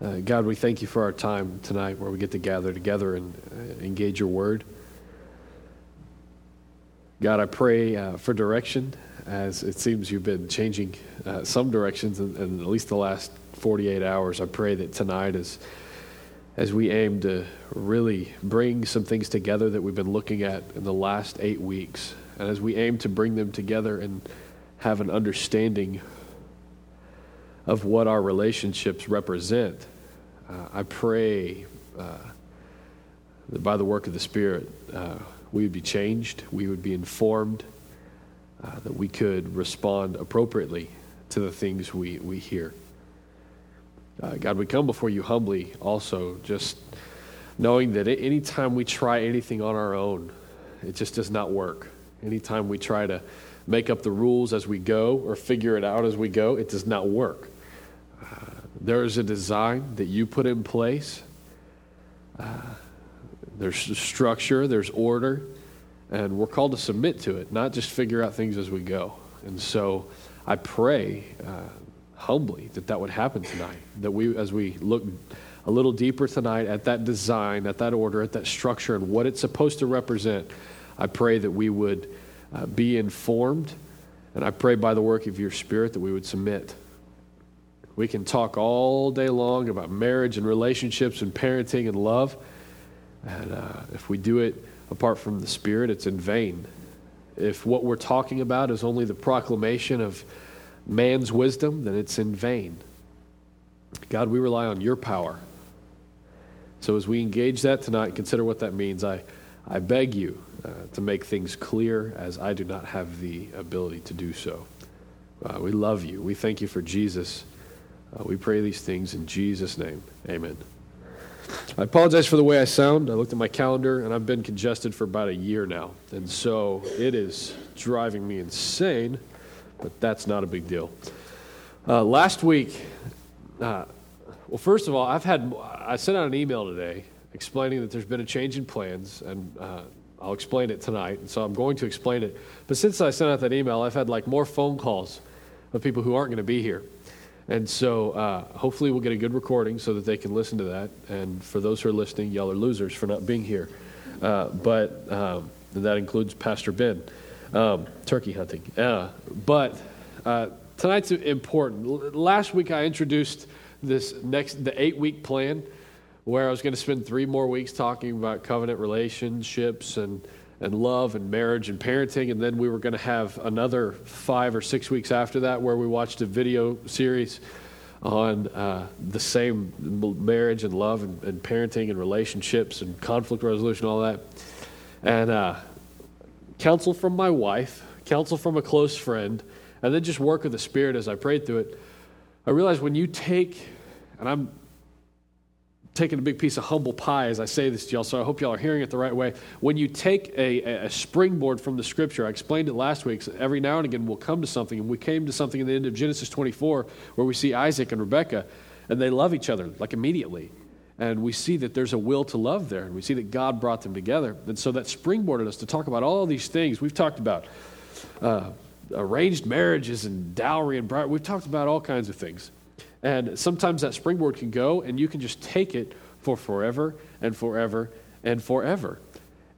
God, we thank you for our time tonight where we get to gather together and engage your word. God, I pray for direction, as it seems you've been changing some directions in at least the last 48 hours. I pray that tonight, as we aim to really bring some things together that we've been looking at in the last 8 weeks, and as we aim to bring them together and have an understanding of what our relationships represent, I pray that by the work of the Spirit, we would be changed, we would be informed, that we could respond appropriately to the things we hear. God, we come before you humbly also, just knowing that any time we try anything on our own, it just does not work. Anytime we try to make up the rules as we go or figure it out as we go, it does not work. There is a design that you put in place. There's structure, there's order, and we're called to submit to it, not just figure out things as we go. And so I pray humbly that would happen tonight, that we, as we look a little deeper tonight at that design, at that order, at that structure, and what it's supposed to represent, I pray that we would be informed, and I pray by the work of your Spirit that we would submit. We can talk all day long about marriage and relationships and parenting and love, and if we do it apart from the Spirit, it's in vain. If what we're talking about is only the proclamation of man's wisdom, then it's in vain. God, we rely on your power. So as we engage that tonight, consider what that means. I beg you to make things clear, as I do not have the ability to do so. We love you. We thank you for Jesus. We pray these things in Jesus' name. Amen. I apologize for the way I sound. I looked at my calendar, and I've been congested for about a year now. And so it is driving me insane, but that's not a big deal. Last week, well, first of all, I sent out an email today explaining that there's been a change in plans, and I'll explain it tonight. And so I'm going to explain it. But since I sent out that email, I've had more phone calls of people who aren't going to be here. And so hopefully we'll get a good recording so that they can listen to that. And for those who are listening, y'all are losers for not being here. But that includes Pastor Ben, turkey hunting. But tonight's important. Last week I introduced the 8-week plan where I was going to spend 3 more weeks talking about covenant relationships and love and marriage and parenting, and then we were going to have another 5 or 6 weeks after that where we watched a video series on the same marriage and love and parenting and relationships and conflict resolution, all that. And counsel from my wife, counsel from a close friend, and then just work of the Spirit as I prayed through it. I realized when you take, and I'm taking a big piece of humble pie as I say this to y'all, so I hope y'all are hearing it the right way. When you take a springboard from the Scripture, I explained it last week, so every now and again we'll come to something, and we came to something in the end of Genesis 24 where we see Isaac and Rebekah, and they love each other, immediately. And we see that there's a will to love there, and we see that God brought them together. And so that springboarded us to talk about all of these things. We've talked about arranged marriages and dowry and bride. We've talked about all kinds of things. And sometimes that springboard can go, and you can just take it for forever and forever and forever.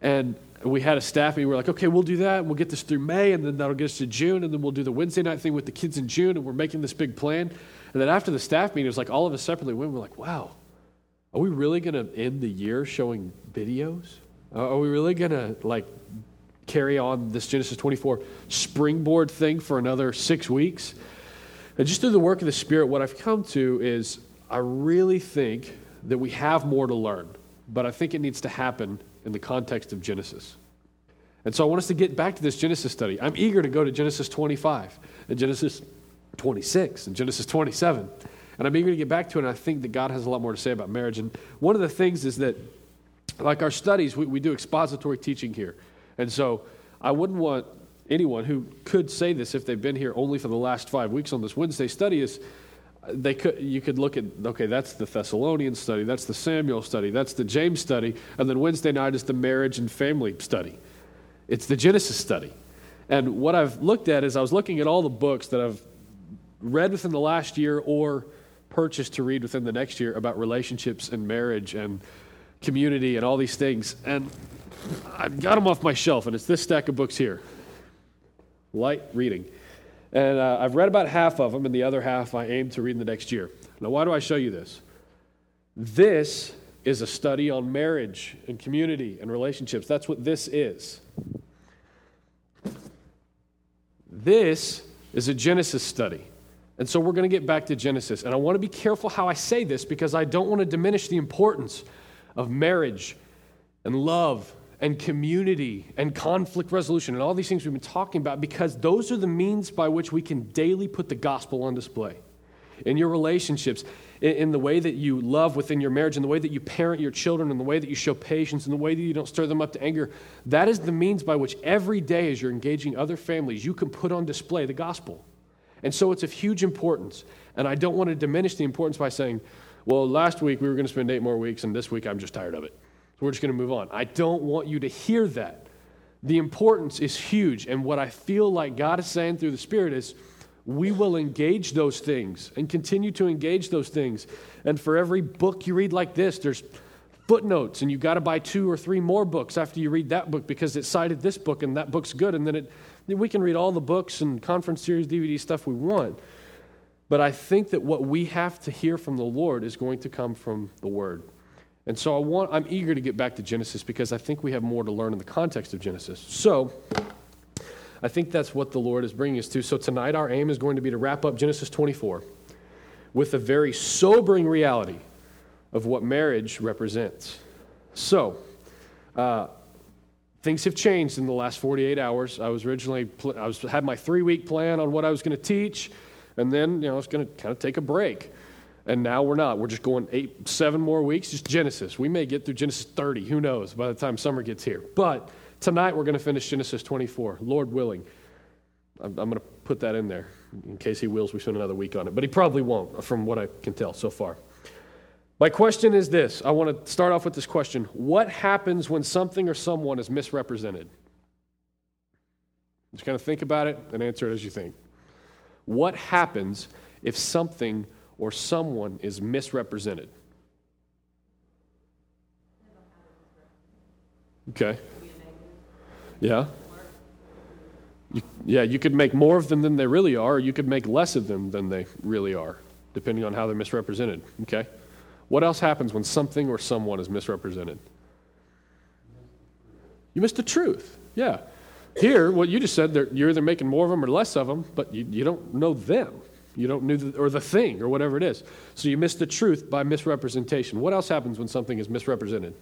And we had a staff meeting. We're like, okay, we'll do that. We'll get this through May, and then that'll get us to June, and then we'll do the Wednesday night thing with the kids in June, and we're making this big plan. And then after the staff meeting, it was like all of us separately went. We're like, wow, are we really going to end the year showing videos? Are we really going to carry on this Genesis 24 springboard thing for another 6 weeks? And just through the work of the Spirit, what I've come to is I really think that we have more to learn, but I think it needs to happen in the context of Genesis. And so I want us to get back to this Genesis study. I'm eager to go to Genesis 25 and Genesis 26 and Genesis 27, and I'm eager to get back to it, and I think that God has a lot more to say about marriage. And one of the things is that, like our studies, we do expository teaching here. And so I wouldn't want anyone who could say this if they've been here only for the last 5 weeks on this Wednesday study is you could look at, okay, that's the Thessalonians study, that's the Samuel study, that's the James study, and then Wednesday night is the marriage and family study. It's the Genesis study. And what I've looked at is I was looking at all the books that I've read within the last year or purchase to read within the next year about relationships and marriage and community and all these things. And I've got them off my shelf, and it's this stack of books here. Light reading. And I've read about half of them, and the other half I aim to read in the next year. Now, why do I show you this? This is a study on marriage and community and relationships. That's what this is. This is a Genesis study. And so we're going to get back to Genesis. And I want to be careful how I say this because I don't want to diminish the importance of marriage and love and community and conflict resolution and all these things we've been talking about, because those are the means by which we can daily put the gospel on display in your relationships, in the way that you love within your marriage, in the way that you parent your children, in the way that you show patience, in the way that you don't stir them up to anger. That is the means by which every day as you're engaging other families, you can put on display the gospel. And so it's of huge importance. And I don't want to diminish the importance by saying, well, last week we were going to spend 8 more weeks, and this week I'm just tired of it. So we're just going to move on. I don't want you to hear that. The importance is huge. And what I feel like God is saying through the Spirit is we will engage those things and continue to engage those things. And for every book you read like this, there's footnotes, and you've got to buy 2 or 3 more books after you read that book because it cited this book, and that book's good. And then we can read all the books and conference series, DVD stuff we want. But I think that what we have to hear from the Lord is going to come from the Word. And so I'm eager to get back to Genesis because I think we have more to learn in the context of Genesis. So I think that's what the Lord is bringing us to. So tonight our aim is going to be to wrap up Genesis 24 with a very sobering reality of what marriage represents. So things have changed in the last 48 hours. I was originally had my 3-week plan on what I was going to teach. And then, I was going to kind of take a break. And now we're not. We're just going 7 more weeks, just Genesis. We may get through Genesis 30. Who knows by the time summer gets here. But tonight we're going to finish Genesis 24, Lord willing. I'm going to put that in there in case he wills we spend another week on it. But he probably won't from what I can tell so far. My question is this. I want to start off with this question. What happens when something or someone is misrepresented? Just kind of think about it and answer it as you think. What happens if something or someone is misrepresented? Okay. Yeah. You could make more of them than they really are, or you could make less of them than they really are, depending on how they're misrepresented. Okay. What else happens when something or someone is misrepresented? You miss the truth. Yeah. Here, what you just said, you're either making more of them or less of them, but you don't know them. You don't know the thing or whatever it is. So you miss the truth by misrepresentation. What else happens when something is misrepresented?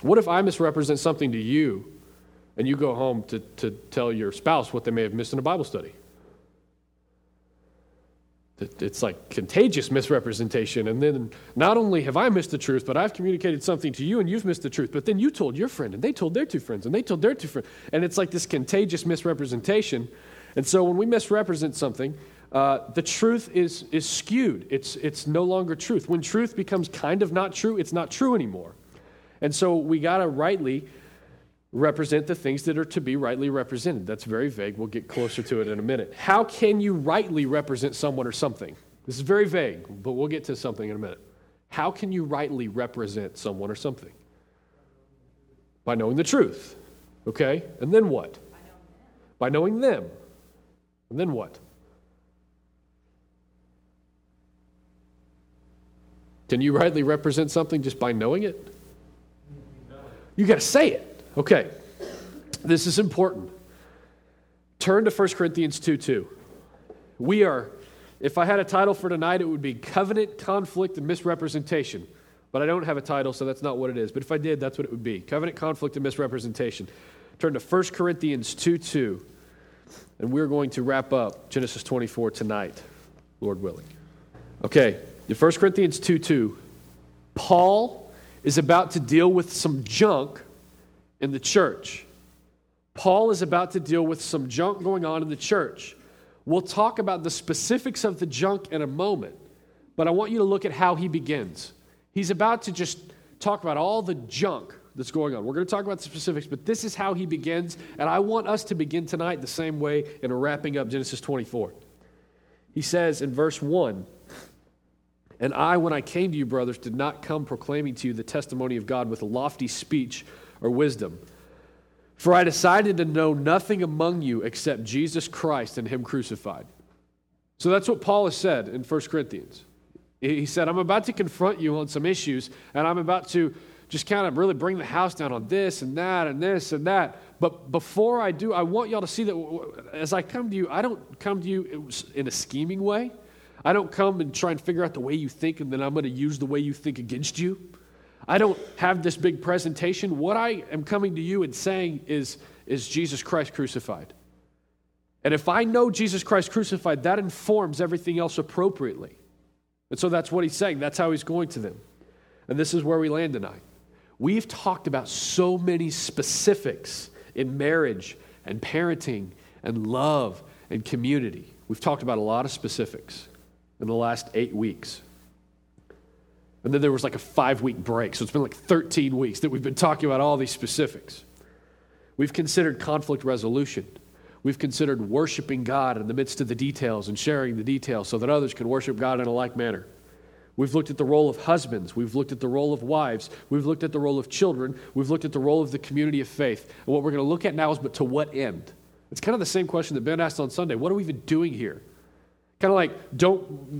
What if I misrepresent something to you and you go home to tell your spouse what they may have missed in a Bible study? It's like contagious misrepresentation. And then not only have I missed the truth, but I've communicated something to you and you've missed the truth. But then you told your friend and they told their 2 friends and they told their 2 friends. And it's like this contagious misrepresentation. And so when we misrepresent something, the truth is skewed. It's no longer truth. When truth becomes kind of not true, it's not true anymore. And so we got to rightly represent the things that are to be rightly represented. That's very vague. We'll get closer to it in a minute. How can you rightly represent someone or something? This is very vague, but we'll get to something in a minute. How can you rightly represent someone or something? By knowing the truth. Okay? And then what? By knowing them. And then what? Can you rightly represent something just by knowing it? You got to say it. Okay, this is important. Turn to 1 Corinthians 2:2. We are, if I had a title for tonight, it would be Covenant, Conflict, and Misrepresentation. But I don't have a title, so that's not what it is. But if I did, that's what it would be. Covenant, Conflict, and Misrepresentation. Turn to 1 Corinthians 2:2. And we're going to wrap up Genesis 24 tonight, Lord willing. Okay, in 1 Corinthians 2:2, Paul is about to deal with some junk in the church. Paul is about to deal with some junk going on in the church. We'll talk about the specifics of the junk in a moment, but I want you to look at how he begins. He's about to just talk about all the junk that's going on. We're going to talk about the specifics, but this is how he begins, and I want us to begin tonight the same way in wrapping up Genesis 24. He says in verse 1, "And I, when I came to you, brothers, did not come proclaiming to you the testimony of God with a lofty speech or wisdom. For I decided to know nothing among you except Jesus Christ and Him crucified." So that's what Paul has said in 1 Corinthians. He said, I'm about to confront you on some issues, and I'm about to just kind of really bring the house down on this and that and this and that. But before I do, I want y'all to see that as I come to you, I don't come to you in a scheming way. I don't come and try and figure out the way you think, and then I'm going to use the way you think against you. I don't have this big presentation. What I am coming to you and saying is Jesus Christ crucified. And if I know Jesus Christ crucified, that informs everything else appropriately. And so that's what he's saying. That's how he's going to them. And this is where we land tonight. We've talked about so many specifics in marriage and parenting and love and community. We've talked about a lot of specifics in the last 8 weeks. And then there was like a 5-week break, so it's been like 13 weeks that we've been talking about all these specifics. We've considered conflict resolution. We've considered worshiping God in the midst of the details and sharing the details so that others can worship God in a like manner. We've looked at the role of husbands. We've looked at the role of wives. We've looked at the role of children. We've looked at the role of the community of faith. And what we're going to look at now is, but to what end? It's kind of the same question that Ben asked on Sunday. What are we even doing here? Kind of like,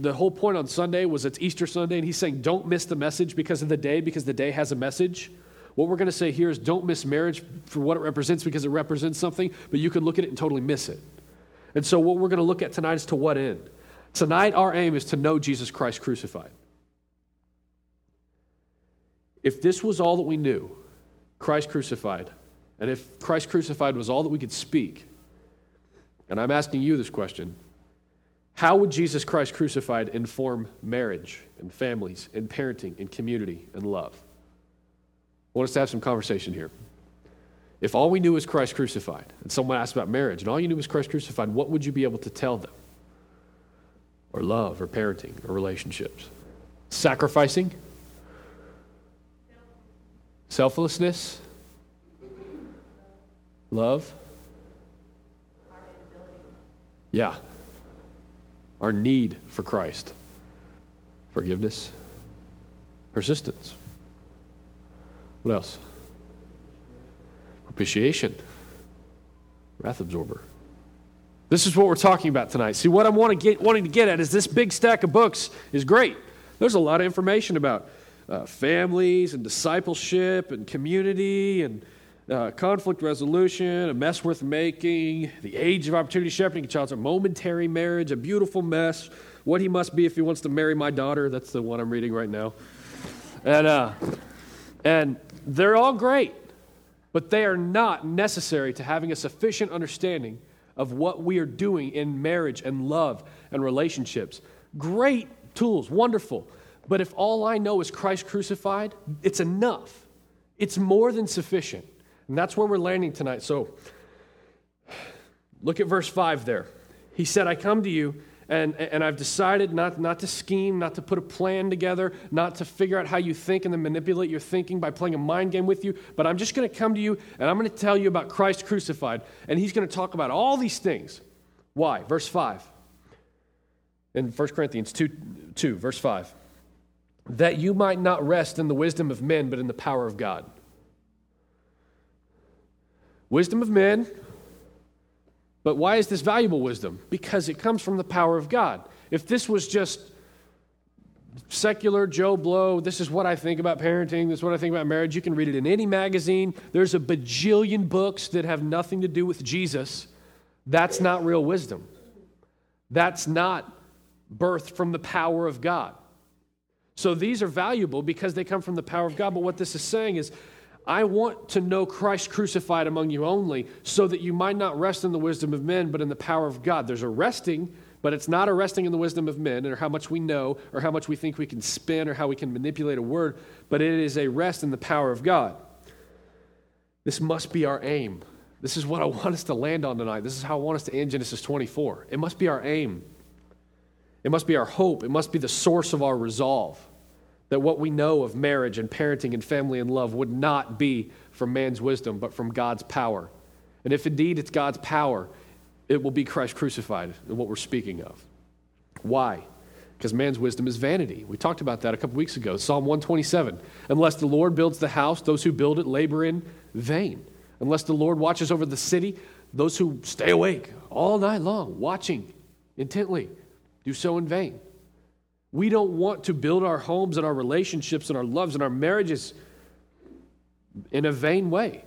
the whole point on Sunday was it's Easter Sunday, and he's saying don't miss the message because of the day, because the day has a message. What we're going to say here is don't miss marriage for what it represents because it represents something, but you can look at it and totally miss it. And so what we're going to look at tonight is to what end? Tonight, our aim is to know Jesus Christ crucified. If this was all that we knew, Christ crucified, and if Christ crucified was all that we could speak, and I'm asking you this question, how would Jesus Christ crucified inform marriage and families and parenting and community and love? I want us to have some conversation here. If all we knew was Christ crucified, and someone asked about marriage, and all you knew was Christ crucified, what would you be able to tell them? Or love, or parenting, or relationships? Sacrificing? Selflessness? Love? Yeah. Our need for Christ. Forgiveness. Persistence. What else? Propitiation. Wrath absorber. This is what we're talking about tonight. See, what I'm wanting to get at is this big stack of books is great. There's a lot of information about families and discipleship and community and conflict resolution, a mess worth making, the age of opportunity shepherding a child's a momentary marriage, a beautiful mess, what he must be if he wants to marry my daughter. That's the one I'm reading right now. And they're all great, but they are not necessary to having a sufficient understanding of what we are doing in marriage and love and relationships. Great tools, wonderful, but if all I know is Christ crucified, it's enough. It's more than sufficient. And that's where we're landing tonight. So look at verse 5 there. He said, I come to you, and I've decided not to scheme, not to put a plan together, not to figure out how you think and then manipulate your thinking by playing a mind game with you, but I'm just going to come to you, and I'm going to tell you about Christ crucified. And he's going to talk about all these things. Why? Verse 5. In 1 Corinthians 2, verse 5. That you might not rest in the wisdom of men, but in the power of God. Wisdom of men, but why is this valuable wisdom? Because it comes from the power of God. If this was just secular Joe Blow, this is what I think about parenting, this is what I think about marriage, you can read it in any magazine. There's a bajillion books that have nothing to do with Jesus. That's not real wisdom. That's not birthed from the power of God. So these are valuable because they come from the power of God, but what this is saying is, I want to know Christ crucified among you only, so that you might not rest in the wisdom of men, but in the power of God. There's a resting, but it's not a resting in the wisdom of men, or how much we know, or how much we think we can spin, or how we can manipulate a word, but it is a rest in the power of God. This must be our aim. This is what I want us to land on tonight. This is how I want us to end Genesis 24. It must be our aim. It must be our hope. It must be the source of our resolve. That what we know of marriage and parenting and family and love would not be from man's wisdom, but from God's power. And if indeed it's God's power, it will be Christ crucified, what we're speaking of. Why? Because man's wisdom is vanity. We talked about that a couple weeks ago. Psalm 127. Unless the Lord builds the house, those who build it labor in vain. Unless the Lord watches over the city, those who stay awake all night long, watching intently, do so in vain. We don't want to build our homes and our relationships and our loves and our marriages in a vain way.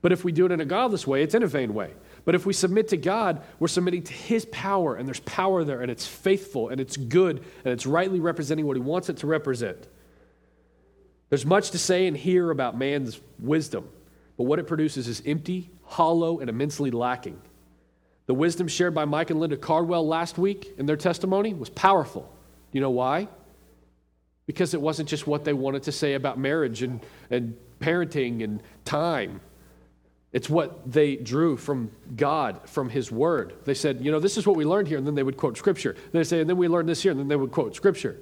But if we do it in a godless way, it's in a vain way. But if we submit to God, we're submitting to His power, and there's power there, and it's faithful, and it's good, and it's rightly representing what He wants it to represent. There's much to say and hear about man's wisdom, but what it produces is empty, hollow, and immensely lacking. The wisdom shared by Mike and Linda Cardwell last week in their testimony was powerful. Do you know why? Because it wasn't just what they wanted to say about marriage and parenting and time. It's what they drew from God, from His Word. They said, you know, this is what we learned here, and then they would quote Scripture. They say, and then we learned this here, and then they would quote Scripture.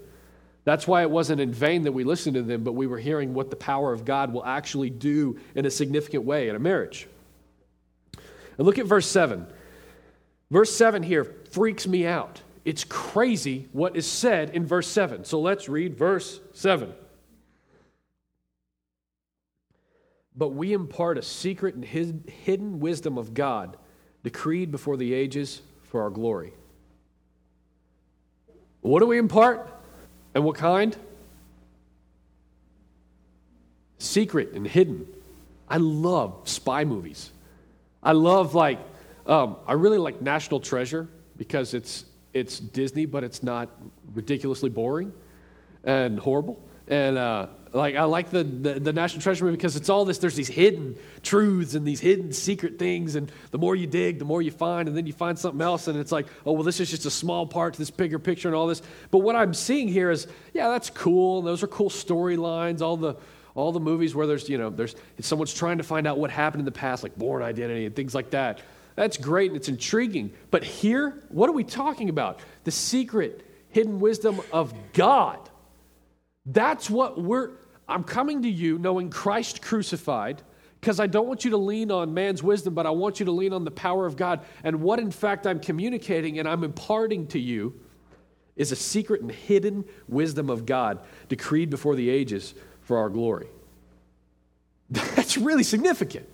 That's why it wasn't in vain that we listened to them, but we were hearing what the power of God will actually do in a significant way in a marriage. And look at verse 7. Verse 7 here freaks me out. It's crazy what is said in verse 7. So let's read verse 7. But we impart a secret and hidden wisdom of God, decreed before the ages for our glory. What do we impart? And what kind? Secret and hidden. I love spy movies. I love I really like National Treasure because it's Disney, but it's not ridiculously boring and horrible. And I like the National Treasure movie because it's all this. There's these hidden truths and these hidden secret things, and the more you dig, the more you find, and then you find something else, and it's like, oh, well, this is just a small part to this bigger picture and all this. But what I'm seeing here is, yeah, that's cool. Those are cool storylines. All the movies where there's someone's trying to find out what happened in the past, like Bourne Identity and things like that. That's great and it's intriguing. But here, what are we talking about? The secret, hidden wisdom of God. That's what I'm coming to you knowing Christ crucified, because I don't want you to lean on man's wisdom, but I want you to lean on the power of God. And what, in fact, I'm communicating and I'm imparting to you is a secret and hidden wisdom of God, decreed before the ages for our glory. That's really significant.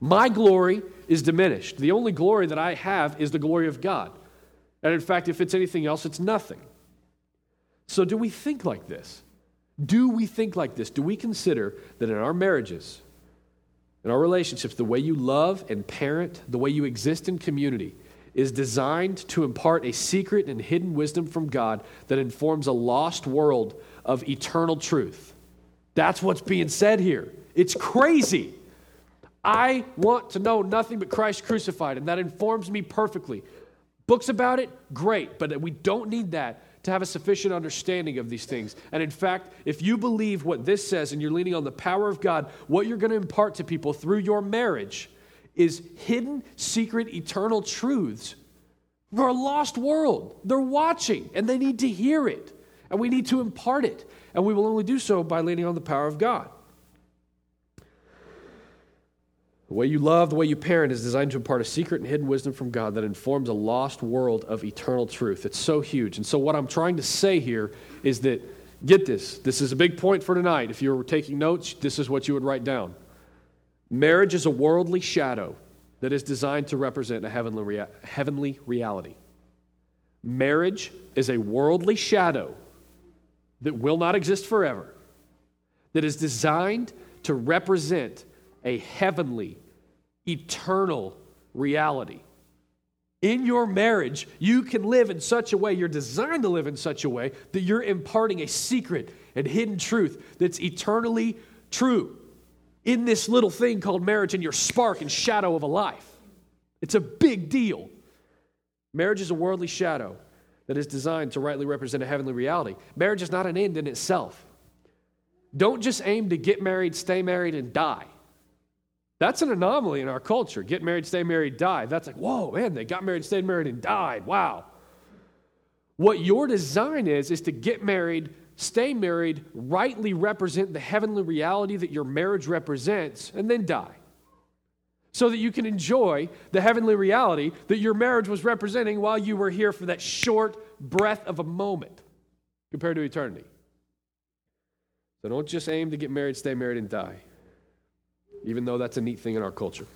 My glory is diminished. The only glory that I have is the glory of God. And in fact, if it's anything else, it's nothing. So do we think like this? Do we think like this? Do we consider that in our marriages, in our relationships, the way you love and parent, the way you exist in community is designed to impart a secret and hidden wisdom from God that informs a lost world of eternal truth? That's what's being said here. It's crazy. I want to know nothing but Christ crucified, and that informs me perfectly. Books about it, great, but we don't need that to have a sufficient understanding of these things. And in fact, if you believe what this says and you're leaning on the power of God, what you're going to impart to people through your marriage is hidden, secret, eternal truths for a lost world. They're watching, and they need to hear it, and we need to impart it, and we will only do so by leaning on the power of God. The way you love, the way you parent is designed to impart a secret and hidden wisdom from God that informs a lost world of eternal truth. It's so huge. And so what I'm trying to say here is that, get this, this is a big point for tonight. If you were taking notes, this is what you would write down. Marriage is a worldly shadow that is designed to represent a heavenly reality. Marriage is a worldly shadow that will not exist forever, that is designed to represent a heavenly eternal reality. In your marriage, you can live in such a way, you're designed to live in such a way, that you're imparting a secret and hidden truth that's eternally true in this little thing called marriage, in your spark and shadow of a life. It's a big deal. Marriage is a worldly shadow that is designed to rightly represent a heavenly reality. Marriage is not an end in itself. Don't just aim to get married, stay married, and die. That's an anomaly in our culture. Get married, stay married, die. That's like, whoa, man, they got married, stayed married, and died. Wow. What your design is to get married, stay married, rightly represent the heavenly reality that your marriage represents, and then die. so that you can enjoy the heavenly reality that your marriage was representing while you were here for that short breath of a moment compared to eternity. So don't just aim to get married, stay married, and die, even though that's a neat thing in our culture.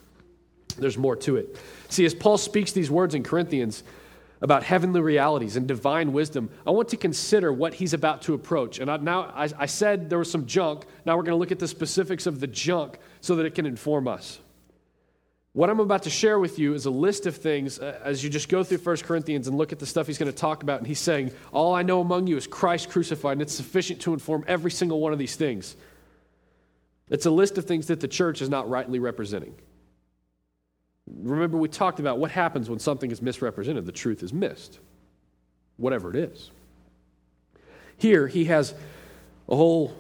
There's more to it. See, as Paul speaks these words in Corinthians about heavenly realities and divine wisdom, I want to consider what he's about to approach. And I said there was some junk. Now we're going to look at the specifics of the junk so that it can inform us. What I'm about to share with you is a list of things as you just go through 1 Corinthians and look at the stuff he's going to talk about. And he's saying, all I know among you is Christ crucified, and it's sufficient to inform every single one of these things. It's a list of things that the church is not rightly representing. Remember, we talked about what happens when something is misrepresented. The truth is missed, whatever it is. Here, he has a whole,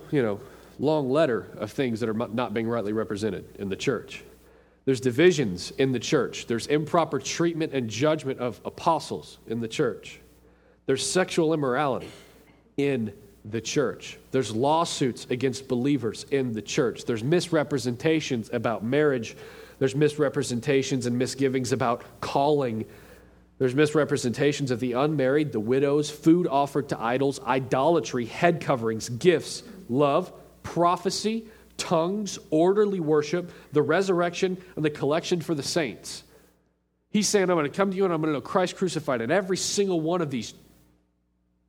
long letter of things that are not being rightly represented in the church. There's divisions in the church. There's improper treatment and judgment of apostles in the church. There's sexual immorality in the church. There's lawsuits against believers in the church. There's misrepresentations about marriage. There's misrepresentations and misgivings about calling. There's misrepresentations of the unmarried, the widows, food offered to idols, idolatry, head coverings, gifts, love, prophecy, tongues, orderly worship, the resurrection, and the collection for the saints. He's saying, I'm going to come to you and I'm going to know Christ crucified. And every single one of these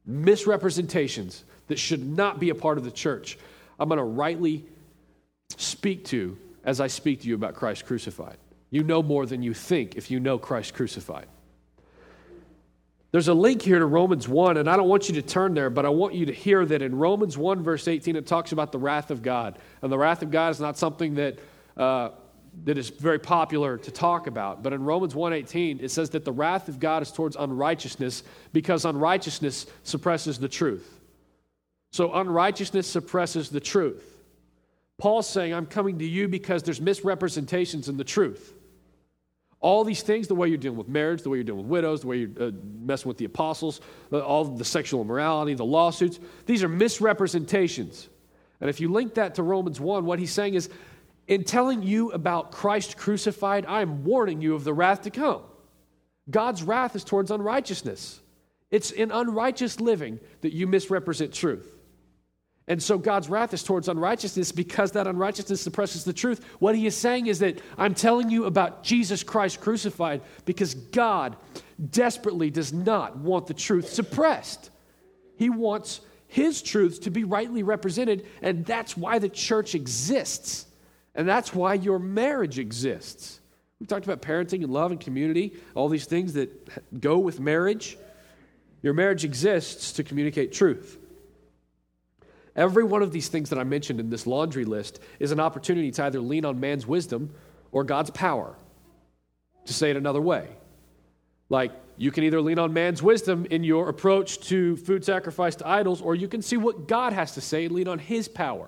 misrepresentations that should not be a part of the church, I'm going to rightly speak to as I speak to you about Christ crucified. You know more than you think if you know Christ crucified. There's a link here to Romans 1, and I don't want you to turn there, but I want you to hear that in Romans 1, verse 18, it talks about the wrath of God. And the wrath of God is not something that is very popular to talk about. But in Romans 1:18, it says that the wrath of God is towards unrighteousness because unrighteousness suppresses the truth. So unrighteousness suppresses the truth. Paul's saying, I'm coming to you because there's misrepresentations in the truth. All these things, the way you're dealing with marriage, the way you're dealing with widows, the way you're messing with the apostles, all the sexual immorality, the lawsuits, these are misrepresentations. And if you link that to Romans 1, what he's saying is, in telling you about Christ crucified, I am warning you of the wrath to come. God's wrath is towards unrighteousness. It's in unrighteous living that you misrepresent truth. And so God's wrath is towards unrighteousness because that unrighteousness suppresses the truth. What he is saying is that I'm telling you about Jesus Christ crucified because God desperately does not want the truth suppressed. He wants his truths to be rightly represented, and that's why the church exists. And that's why your marriage exists. We've talked about parenting and love and community, all these things that go with marriage. Your marriage exists to communicate truth. Every one of these things that I mentioned in this laundry list is an opportunity to either lean on man's wisdom or God's power. To say it another way, like you can either lean on man's wisdom in your approach to food sacrifice to idols, or you can see what God has to say and lean on his power,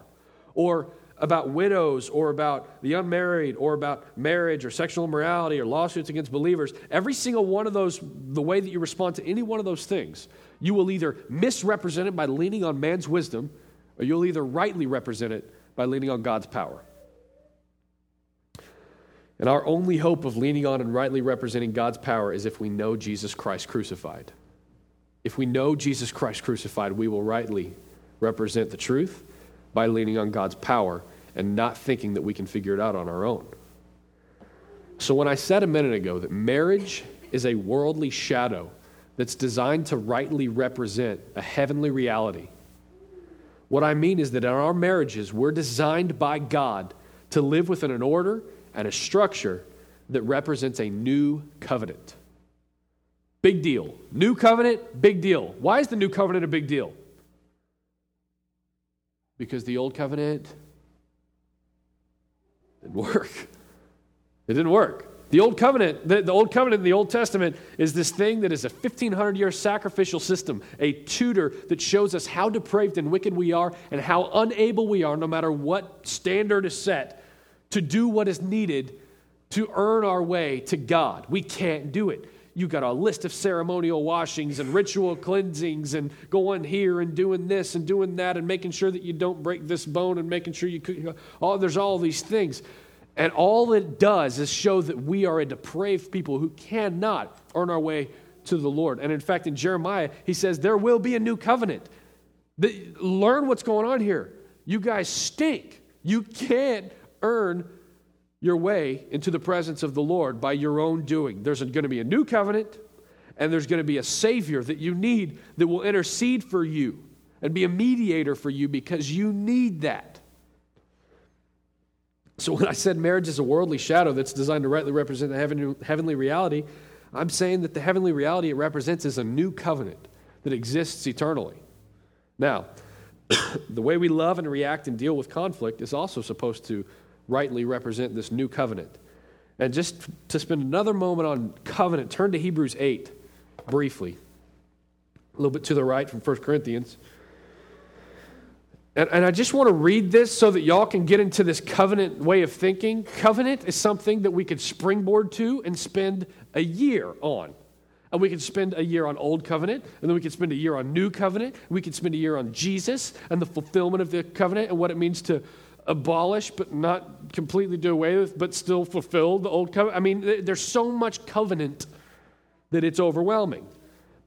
or about widows, or about the unmarried, or about marriage, or sexual immorality, or lawsuits against believers. Every single one of those, the way that you respond to any one of those things, you will either misrepresent it by leaning on man's wisdom, or you'll either rightly represent it by leaning on God's power. And our only hope of leaning on and rightly representing God's power is if we know Jesus Christ crucified. If we know Jesus Christ crucified, we will rightly represent the truth by leaning on God's power and not thinking that we can figure it out on our own. So when I said a minute ago that marriage is a worldly shadow that's designed to rightly represent a heavenly reality, what I mean is that in our marriages, we're designed by God to live within an order and a structure that represents a new covenant. Big deal. New covenant, big deal. Why is the new covenant a big deal? Because the old covenant didn't work. It didn't work. The old covenant in the Old Testament is this thing that is a 1,500-year sacrificial system, a tutor that shows us how depraved and wicked we are and how unable we are, no matter what standard is set, to do what is needed to earn our way to God. We can't do it. You got a list of ceremonial washings and ritual cleansings and going here and doing this and doing that and making sure that you don't break this bone and making sure you cook. There's all these things. And all it does is show that we are a depraved people who cannot earn our way to the Lord. And in fact, in Jeremiah, he says, there will be a new covenant. Learn what's going on here. You guys stink. You can't earn your way into the presence of the Lord by your own doing. There's going to be a new covenant, and there's going to be a Savior that you need that will intercede for you and be a mediator for you because you need that. So when I said marriage is a worldly shadow that's designed to rightly represent the heavenly reality, I'm saying that the heavenly reality it represents is a new covenant that exists eternally. Now, the way we love and react and deal with conflict is also supposed to rightly represent this new covenant. And just to spend another moment on covenant, turn to Hebrews 8 briefly, a little bit to the right from 1 Corinthians. And I just want to read this so that y'all can get into this covenant way of thinking. Covenant is something that we could springboard to and spend a year on. And we could spend a year on Old Covenant, and then we could spend a year on New Covenant. We could spend a year on Jesus and the fulfillment of the covenant and what it means to abolish but not completely do away with but still fulfill the Old Covenant. I mean, there's so much covenant that it's overwhelming.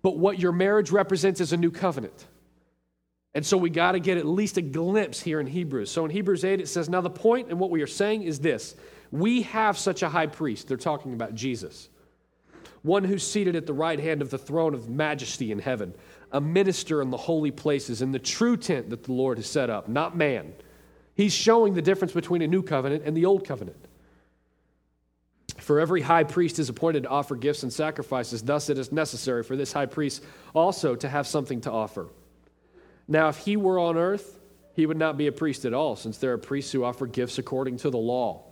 But what your marriage represents is a new covenant. And so we got to get at least a glimpse here in Hebrews. So in Hebrews 8, it says, now the point and what we are saying is this. We have such a high priest. They're talking about Jesus. One who's seated at the right hand of the throne of majesty in heaven. A minister in the holy places, in the true tent that the Lord has set up, not man. He's showing the difference between a new covenant and the old covenant. For every high priest is appointed to offer gifts and sacrifices. Thus it is necessary for this high priest also to have something to offer. Now, if he were on earth, he would not be a priest at all, since there are priests who offer gifts according to the law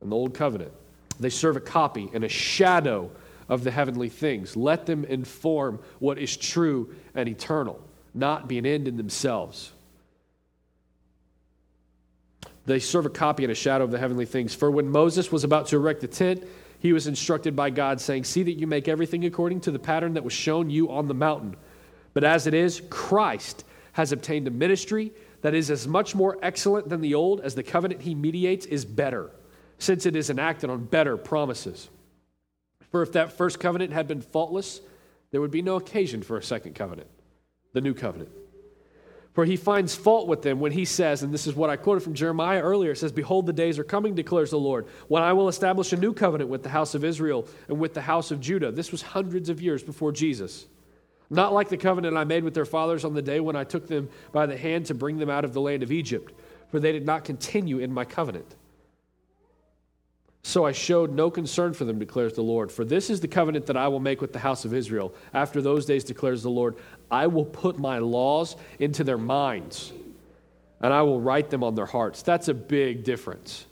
and the old covenant. They serve a copy and a shadow of the heavenly things. Let them inform what is true and eternal, not be an end in themselves. They serve a copy and a shadow of the heavenly things. For when Moses was about to erect the tent, he was instructed by God, saying, see that you make everything according to the pattern that was shown you on the mountain. But as it is, Christ has obtained a ministry that is as much more excellent than the old as the covenant he mediates is better, since it is enacted on better promises. For if that first covenant had been faultless, there would be no occasion for a second covenant, the new covenant. For he finds fault with them when he says, and this is what I quoted from Jeremiah earlier, it says, behold, the days are coming, declares the Lord, when I will establish a new covenant with the house of Israel and with the house of Judah. This was hundreds of years before Jesus. Not like the covenant I made with their fathers on the day when I took them by the hand to bring them out of the land of Egypt, for they did not continue in my covenant. So I showed no concern for them, declares the Lord, for this is the covenant that I will make with the house of Israel. After those days, declares the Lord, I will put my laws into their minds, and I will write them on their hearts. That's a big difference.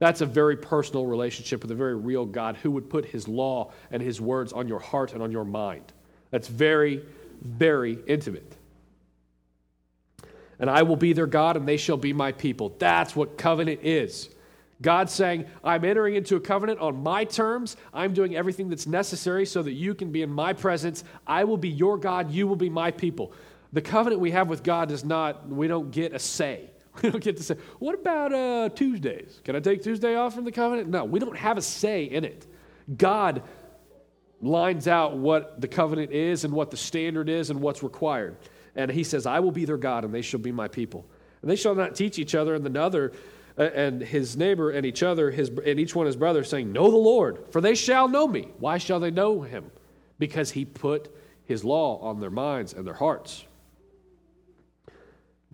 That's a very personal relationship with a very real God who would put his law and his words on your heart and on your mind. That's very, very intimate. And I will be their God, and they shall be my people. That's what covenant is. God saying, I'm entering into a covenant on my terms. I'm doing everything that's necessary so that you can be in my presence. I will be your God. You will be my people. The covenant we have with God is not, we don't get a say. We don't get to say, what about Tuesdays? Can I take Tuesday off from the covenant? No, we don't have a say in it. God lines out what the covenant is and what the standard is and what's required. And he says, I will be their God, and they shall be my people. And they shall not teach each other and another and his neighbor and each other and each one his brother, saying, know the Lord, for they shall know me. Why shall they know him? Because he put his law on their minds and their hearts.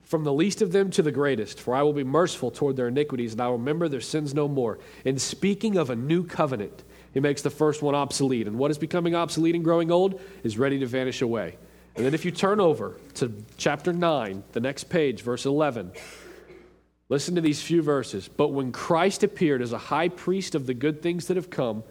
From the least of them to the greatest, for I will be merciful toward their iniquities, and I will remember their sins no more. In speaking of a new covenant, he makes the first one obsolete. And what is becoming obsolete and growing old is ready to vanish away. And then if you turn over to chapter 9, the next page, verse 11, listen to these few verses. But when Christ appeared as a high priest of the good things that have come,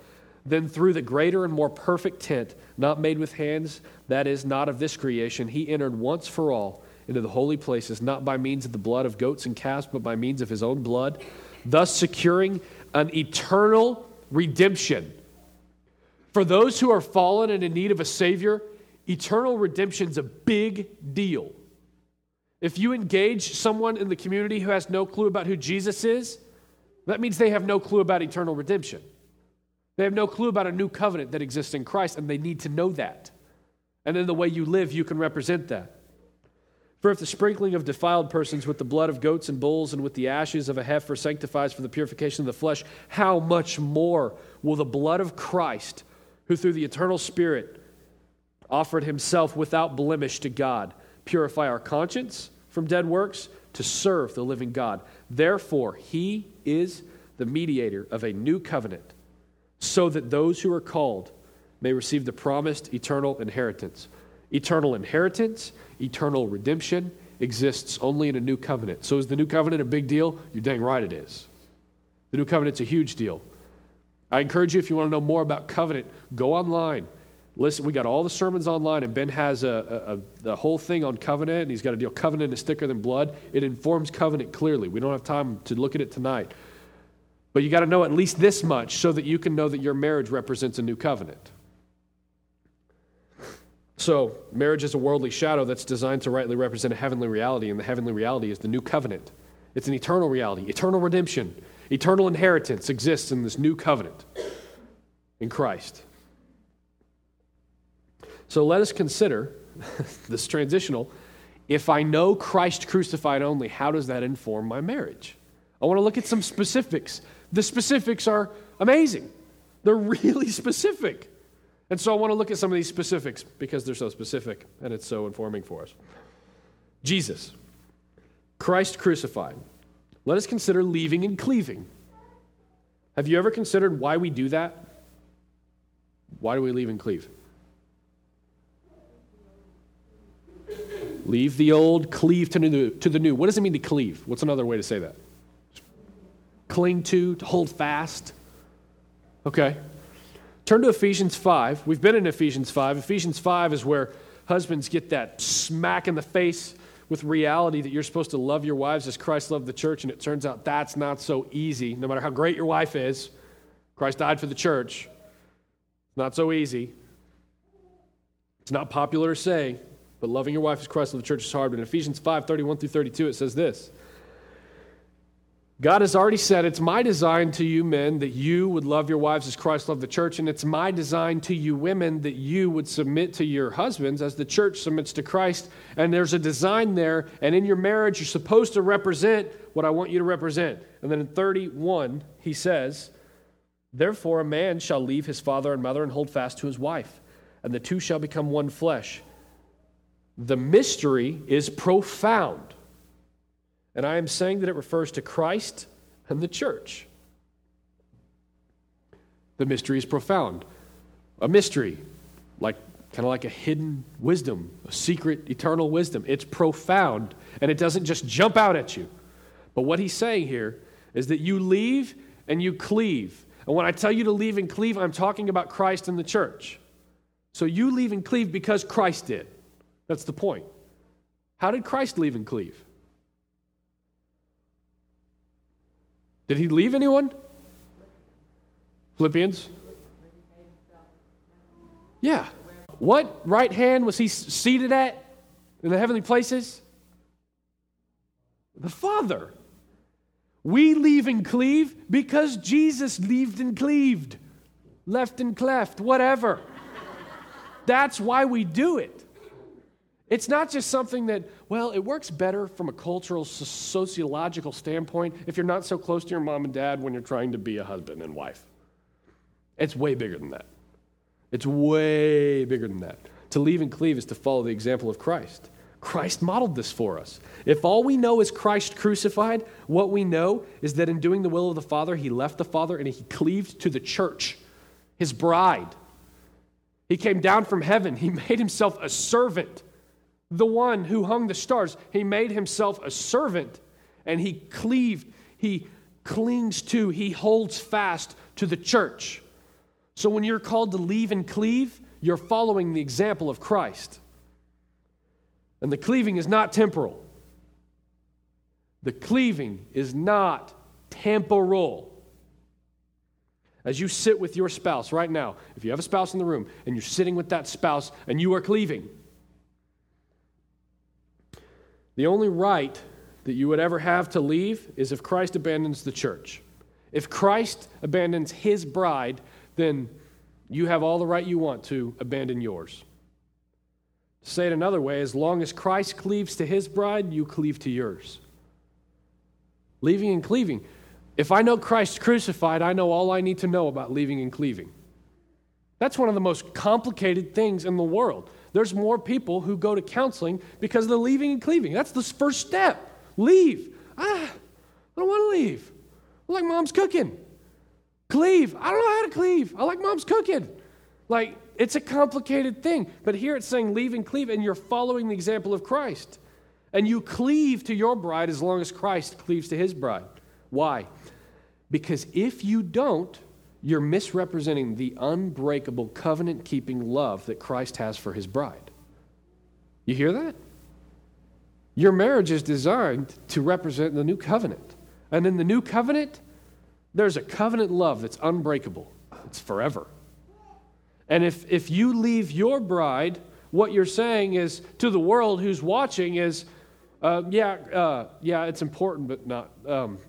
then through the greater and more perfect tent, not made with hands, that is, not of this creation, he entered once for all into the holy places, not by means of the blood of goats and calves, but by means of his own blood, thus securing an eternal redemption. For those who are fallen and in need of a Savior, eternal redemption's a big deal. If you engage someone in the community who has no clue about who Jesus is, That means they have no clue about eternal redemption. They have no clue about a new covenant that exists in Christ, and they need to know that. And then the way you live, you can represent that. For if the sprinkling of defiled persons with the blood of goats and bulls and with the ashes of a heifer sanctifies for the purification of the flesh, how much more will the blood of Christ, who through the eternal Spirit offered himself without blemish to God, purify our conscience from dead works to serve the living God? Therefore, he is the mediator of a new covenant, so that those who are called may receive the promised eternal inheritance. Eternal inheritance, eternal redemption exists only in a new covenant. So is the new covenant a big deal? You're dang right it is. The new covenant's a huge deal. I encourage you, if you want to know more about covenant, go online. Listen, we got all the sermons online, and Ben has the whole thing on covenant, and he's got a deal. Covenant is thicker than blood. It informs covenant clearly. We don't have time to look at it tonight. But you got to know at least this much so that you can know that your marriage represents a new covenant. So, marriage is a worldly shadow that's designed to rightly represent a heavenly reality, and the heavenly reality is the new covenant. It's an eternal reality, eternal redemption, eternal inheritance exists in this new covenant in Christ. So let us consider this transitional. If I know Christ crucified only, how does that inform my marriage? I want to look at some specifics. The specifics are amazing. They're really specific. And so I want to look at some of these specifics because they're so specific and it's so informing for us. Jesus, Christ crucified. Let us consider leaving and cleaving. Have you ever considered why we do that? Why do we leave and cleave? Leave the old, cleave to the new. What does it mean to cleave? What's another way to say that? Cling to hold fast. Okay. Turn to Ephesians 5. We've been in Ephesians 5. Ephesians 5 is where husbands get that smack in the face with reality that you're supposed to love your wives as Christ loved the church, and it turns out that's not so easy. No matter how great your wife is, Christ died for the church. Not so easy. It's not popular to say, but loving your wife as Christ loved the church is hard. But in Ephesians 5:31-32, it says this. God has already said, it's my design to you men that you would love your wives as Christ loved the church, and it's my design to you women that you would submit to your husbands as the church submits to Christ. And there's a design there, and in your marriage, you're supposed to represent what I want you to represent. And then in 31, he says, therefore a man shall leave his father and mother and hold fast to his wife, and the two shall become one flesh. The mystery is profound. And I am saying that it refers to Christ and the church. The mystery is profound. A mystery, kind of like a hidden wisdom, a secret, eternal wisdom. It's profound, and it doesn't just jump out at you. But what he's saying here is that you leave and you cleave. And when I tell you to leave and cleave, I'm talking about Christ and the church. So you leave and cleave because Christ did. That's the point. How did Christ leave and cleave? Did he leave anyone? Philippians? Yeah. What right hand was he seated at in the heavenly places? The Father. We leave and cleave because Jesus leaved and cleaved, left and cleft, whatever. That's why we do it. It's not just something that, well, it works better from a cultural, sociological standpoint if you're not so close to your mom and dad when you're trying to be a husband and wife. It's way bigger than that. It's way bigger than that. To leave and cleave is to follow the example of Christ. Christ modeled this for us. If all we know is Christ crucified, what we know is that in doing the will of the Father, he left the Father and he cleaved to the church, his bride. He came down from heaven. He made himself a servant. The one who hung the stars, he made himself a servant, and he cleaved, he clings to, he holds fast to the church. So when you're called to leave and cleave, you're following the example of Christ. And the cleaving is not temporal. The cleaving is not temporal. As you sit with your spouse right now, if you have a spouse in the room, and you're sitting with that spouse, and you are cleaving, the only right that you would ever have to leave is if Christ abandons the church. If Christ abandons his bride, then you have all the right you want to abandon yours. To say it another way, as long as Christ cleaves to his bride, you cleave to yours. Leaving and cleaving. If I know Christ crucified, I know all I need to know about leaving and cleaving. That's one of the most complicated things in the world. There's more people who go to counseling because of the leaving and cleaving. That's the first step. Leave. I don't want to leave. I like mom's cooking. Cleave. I don't know how to cleave. I like mom's cooking. Like, it's a complicated thing. But here it's saying leave and cleave, and you're following the example of Christ. And you cleave to your bride as long as Christ cleaves to his bride. Why? Because if you don't, you're misrepresenting the unbreakable, covenant-keeping love that Christ has for his bride. You hear that? Your marriage is designed to represent the new covenant. And in the new covenant, there's a covenant love that's unbreakable. It's forever. And if you leave your bride, what you're saying is to the world who's watching is, it's important, but not.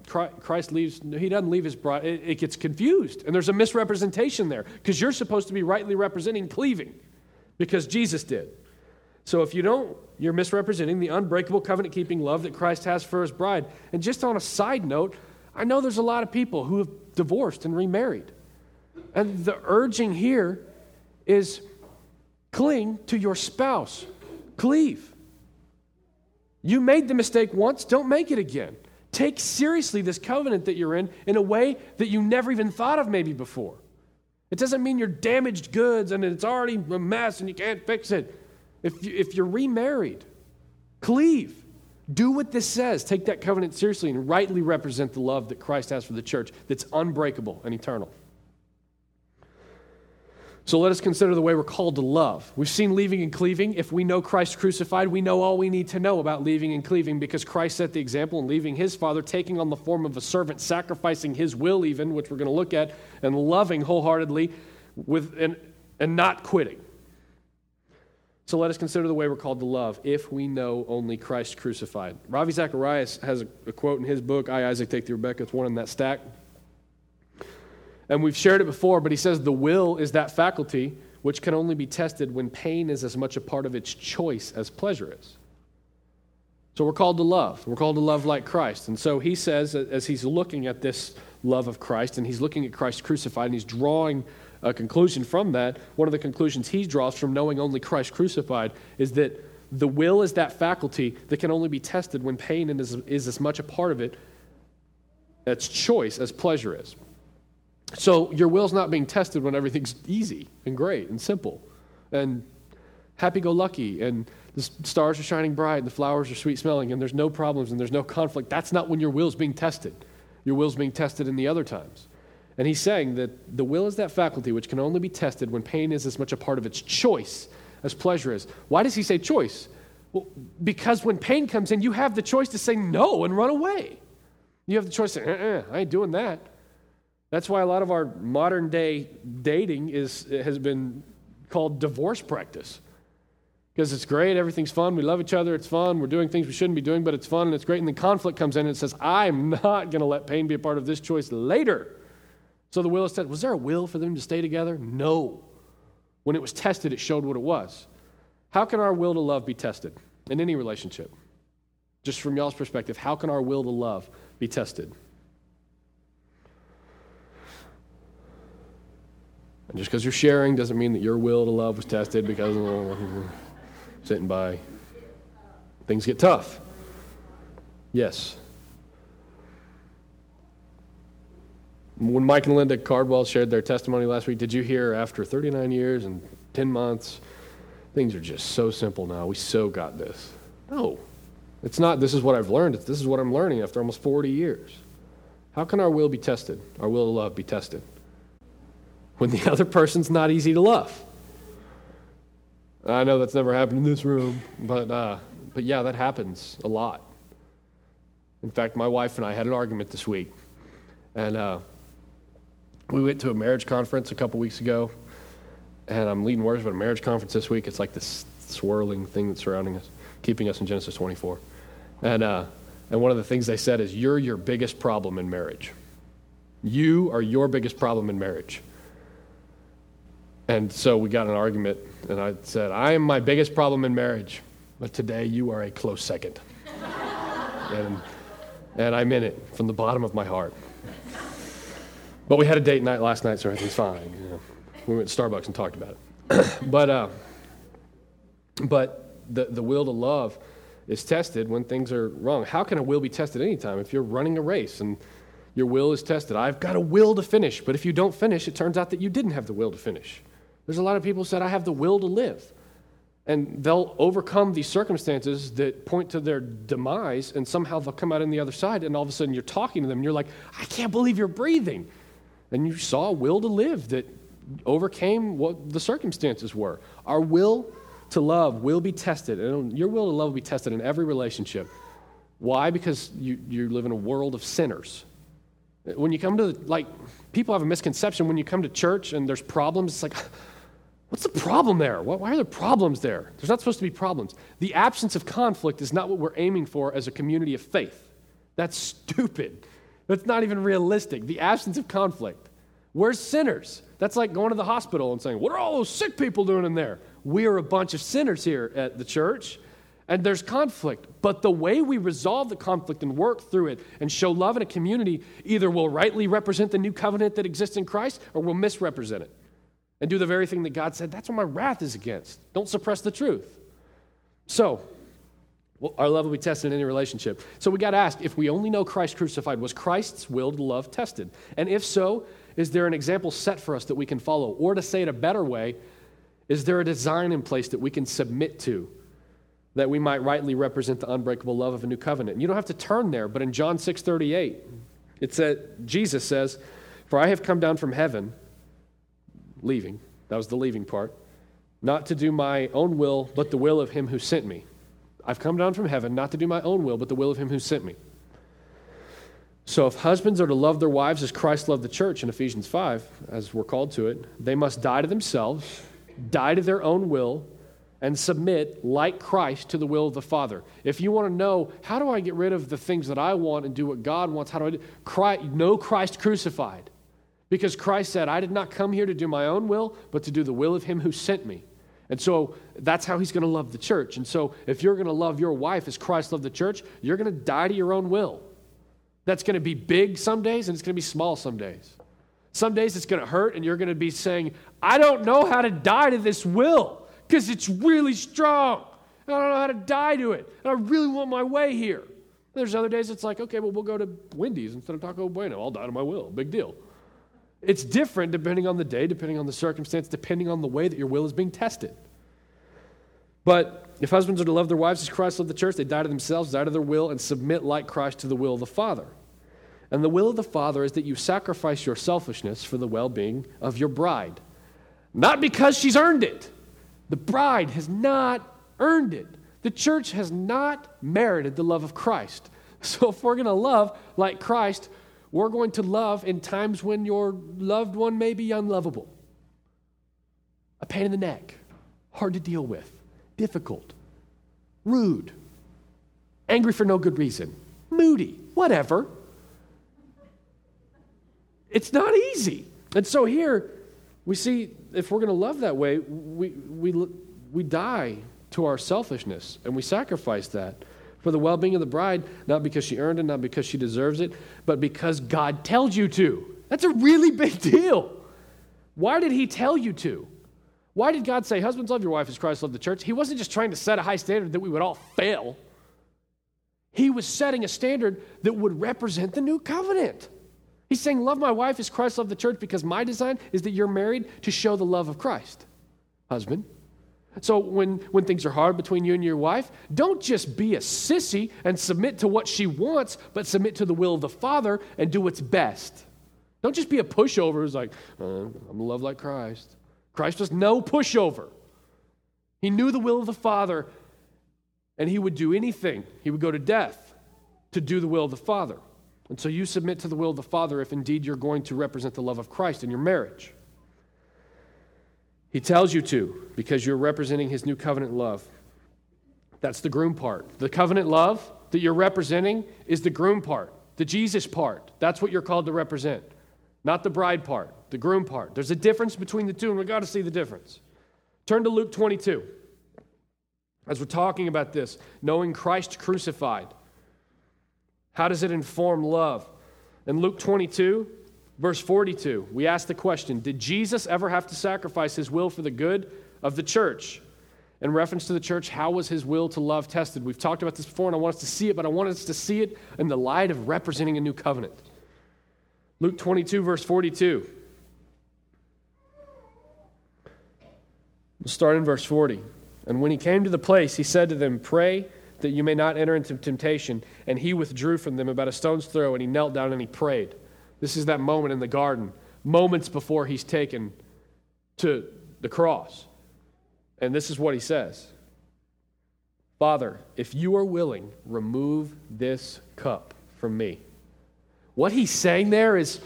Christ leaves. He doesn't leave his bride. It gets confused, and there's a misrepresentation there because you're supposed to be rightly representing cleaving, because Jesus did. So if you don't, you're misrepresenting the unbreakable covenant-keeping love that Christ has for his bride. And just on a side note, I know there's a lot of people who have divorced and remarried, and the urging here is cling to your spouse, cleave. You made the mistake once, don't make it again. Take seriously this covenant that you're in a way that you never even thought of maybe before. It doesn't mean you're damaged goods and it's already a mess and you can't fix it. If you're remarried, cleave. Do what this says. Take that covenant seriously and rightly represent the love that Christ has for the church that's unbreakable and eternal. So let us consider the way we're called to love. We've seen leaving and cleaving. If we know Christ crucified, we know all we need to know about leaving and cleaving because Christ set the example in leaving his Father, taking on the form of a servant, sacrificing his will even, which we're going to look at, and loving wholeheartedly and not quitting. So let us consider the way we're called to love if we know only Christ crucified. Ravi Zacharias has a quote in his book, I, Isaac, Take the Rebekah. It's one in that stack. And we've shared it before, but he says the will is that faculty which can only be tested when pain is as much a part of its choice as pleasure is. So we're called to love. We're called to love like Christ. And so he says, as he's looking at this love of Christ, and he's looking at Christ crucified, and he's drawing a conclusion from that, one of the conclusions he draws from knowing only Christ crucified is that the will is that faculty that can only be tested when pain is as much a part of it, that's choice, as pleasure is. So your will's not being tested when everything's easy and great and simple and happy-go-lucky and the stars are shining bright and the flowers are sweet-smelling and there's no problems and there's no conflict. That's not when your will's being tested. Your will's being tested in the other times. And he's saying that the will is that faculty which can only be tested when pain is as much a part of its choice as pleasure is. Why does he say choice? Well, because when pain comes in, you have the choice to say no and run away. You have the choice to say, I ain't doing that. That's why a lot of our modern-day dating has been called divorce practice. Because it's great, everything's fun, we love each other, it's fun, we're doing things we shouldn't be doing, but it's fun and it's great, and the conflict comes in and it says, I'm not going to let pain be a part of this choice later. So the will is tested. Was there a will for them to stay together? No. When it was tested, it showed what it was. How can our will to love be tested in any relationship? Just from y'all's perspective, how can our will to love be tested? And just because you're sharing doesn't mean that your will to love was tested because sitting by. Things get tough. Yes. When Mike and Linda Cardwell shared their testimony last week, did you hear after 39 years and 10 months, things are just so simple now. We so got this. No. It's not this is what I've learned. It's this is what I'm learning after almost 40 years. How can our will be tested? Our will to love be tested? When the other person's not easy to love. I know that's never happened in this room, but yeah, that happens a lot. In fact, my wife and I had an argument this week, and we went to a marriage conference a couple weeks ago, and I'm leading worship at a marriage conference this week. It's like this swirling thing that's surrounding us, keeping us in Genesis 24. And one of the things they said is, you're your biggest problem in marriage. You are your biggest problem in marriage. And so we got an argument, and I said, I am my biggest problem in marriage, but today you are a close second. And I meant it from the bottom of my heart. But we had a date night last night, so everything's fine. You know. We went to Starbucks and talked about it. But the will to love is tested when things are wrong. How can a will be tested anytime? If you're running a race and your will is tested, I've got a will to finish, but if you don't finish, it turns out that you didn't have the will to finish. There's a lot of people who said, I have the will to live. And they'll overcome these circumstances that point to their demise, and somehow they'll come out on the other side, and all of a sudden you're talking to them, and you're like, I can't believe you're breathing. And you saw a will to live that overcame what the circumstances were. Our will to love will be tested, and your will to love will be tested in every relationship. Why? Because you live in a world of sinners. When you come to, people have a misconception when you come to church and there's problems, it's like, what's the problem there? Why are there problems there? There's not supposed to be problems. The absence of conflict is not what we're aiming for as a community of faith. That's stupid. That's not even realistic. The absence of conflict. We're sinners. That's like going to the hospital and saying, what are all those sick people doing in there? We are a bunch of sinners here at the church, and there's conflict. But the way we resolve the conflict and work through it and show love in a community either will rightly represent the new covenant that exists in Christ or will misrepresent it. And do the very thing that God said, that's what my wrath is against. Don't suppress the truth. So, our love will be tested in any relationship. So we got to ask, if we only know Christ crucified, was Christ's will to love tested? And if so, is there an example set for us that we can follow? Or to say it a better way, is there a design in place that we can submit to that we might rightly represent the unbreakable love of a new covenant? And you don't have to turn there, but in John 6:38, it said, Jesus says, for I have come down from heaven, leaving. That was the leaving part. Not to do my own will, but the will of him who sent me. I've come down from heaven, not to do my own will, but the will of him who sent me. So if husbands are to love their wives as Christ loved the church in Ephesians 5, as we're called to it, they must die to themselves, die to their own will, and submit, like Christ, to the will of the Father. If you want to know, how do I get rid of the things that I want and do what God wants? How do I do? Know Christ crucified. Because Christ said, I did not come here to do my own will, but to do the will of him who sent me. And so that's how he's going to love the church. And so if you're going to love your wife as Christ loved the church, you're going to die to your own will. That's going to be big some days, and it's going to be small some days. Some days it's going to hurt, and you're going to be saying, I don't know how to die to this will, because it's really strong. I don't know how to die to it, and I really want my way here. There's other days it's like, okay, well, we'll go to Wendy's instead of Taco Bueno. I'll die to my will. Big deal. It's different depending on the day, depending on the circumstance, depending on the way that your will is being tested. But if husbands are to love their wives as Christ loved the church, they die to themselves, die to their will, and submit like Christ to the will of the Father. And the will of the Father is that you sacrifice your selfishness for the well-being of your bride. Not because she's earned it. The bride has not earned it. The church has not merited the love of Christ. So if we're going to love like Christ, we're going to love in times when your loved one may be unlovable. A pain in the neck, hard to deal with, difficult, rude, angry for no good reason, moody, whatever. It's not easy. And so here we see if we're going to love that way, we die to our selfishness and we sacrifice that for the well-being of the bride, not because she earned it, not because she deserves it, but because God tells you to. That's a really big deal. Why did he tell you to? Why did God say, husbands, love your wife as Christ loved the church? He wasn't just trying to set a high standard that we would all fail. He was setting a standard that would represent the new covenant. He's saying, love my wife as Christ loved the church because my design is that you're married to show the love of Christ, husband. So when things are hard between you and your wife, don't just be a sissy and submit to what she wants, but submit to the will of the Father and do what's best. Don't just be a pushover who's like, I'm going to love like Christ. Christ was no pushover. He knew the will of the Father, and he would do anything. He would go to death to do the will of the Father. And so you submit to the will of the Father if indeed you're going to represent the love of Christ in your marriage. He tells you to, because you're representing his new covenant love. That's the groom part. The covenant love that you're representing is the groom part, the Jesus part. That's what you're called to represent. Not the bride part, the groom part. There's a difference between the two, and we've got to see the difference. Turn to Luke 22. As we're talking about this, knowing Christ crucified, how does it inform love? In Luke 22, verse 42, we ask the question, did Jesus ever have to sacrifice his will for the good of the church? In reference to the church, how was his will to love tested? We've talked about this before, and I want us to see it, but I want us to see it in the light of representing a new covenant. Luke 22, verse 42. We'll start in verse 40. And when he came to the place, he said to them, pray that you may not enter into temptation. And he withdrew from them about a stone's throw, and he knelt down and he prayed. This is that moment in the garden, moments before he's taken to the cross. And this is what he says. Father, if you are willing, remove this cup from me. What he's saying there is,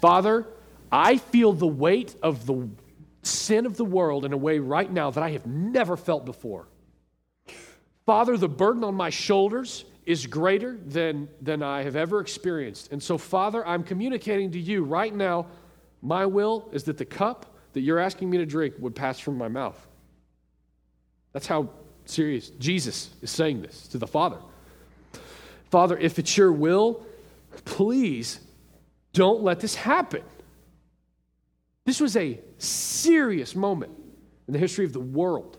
Father, I feel the weight of the sin of the world in a way right now that I have never felt before. Father, the burden on my shoulders is greater than I have ever experienced. And so, Father, I'm communicating to you right now, my will is that the cup that you're asking me to drink would pass from my mouth. That's how serious Jesus is saying this to the Father. Father, if it's your will, please don't let this happen. This was a serious moment in the history of the world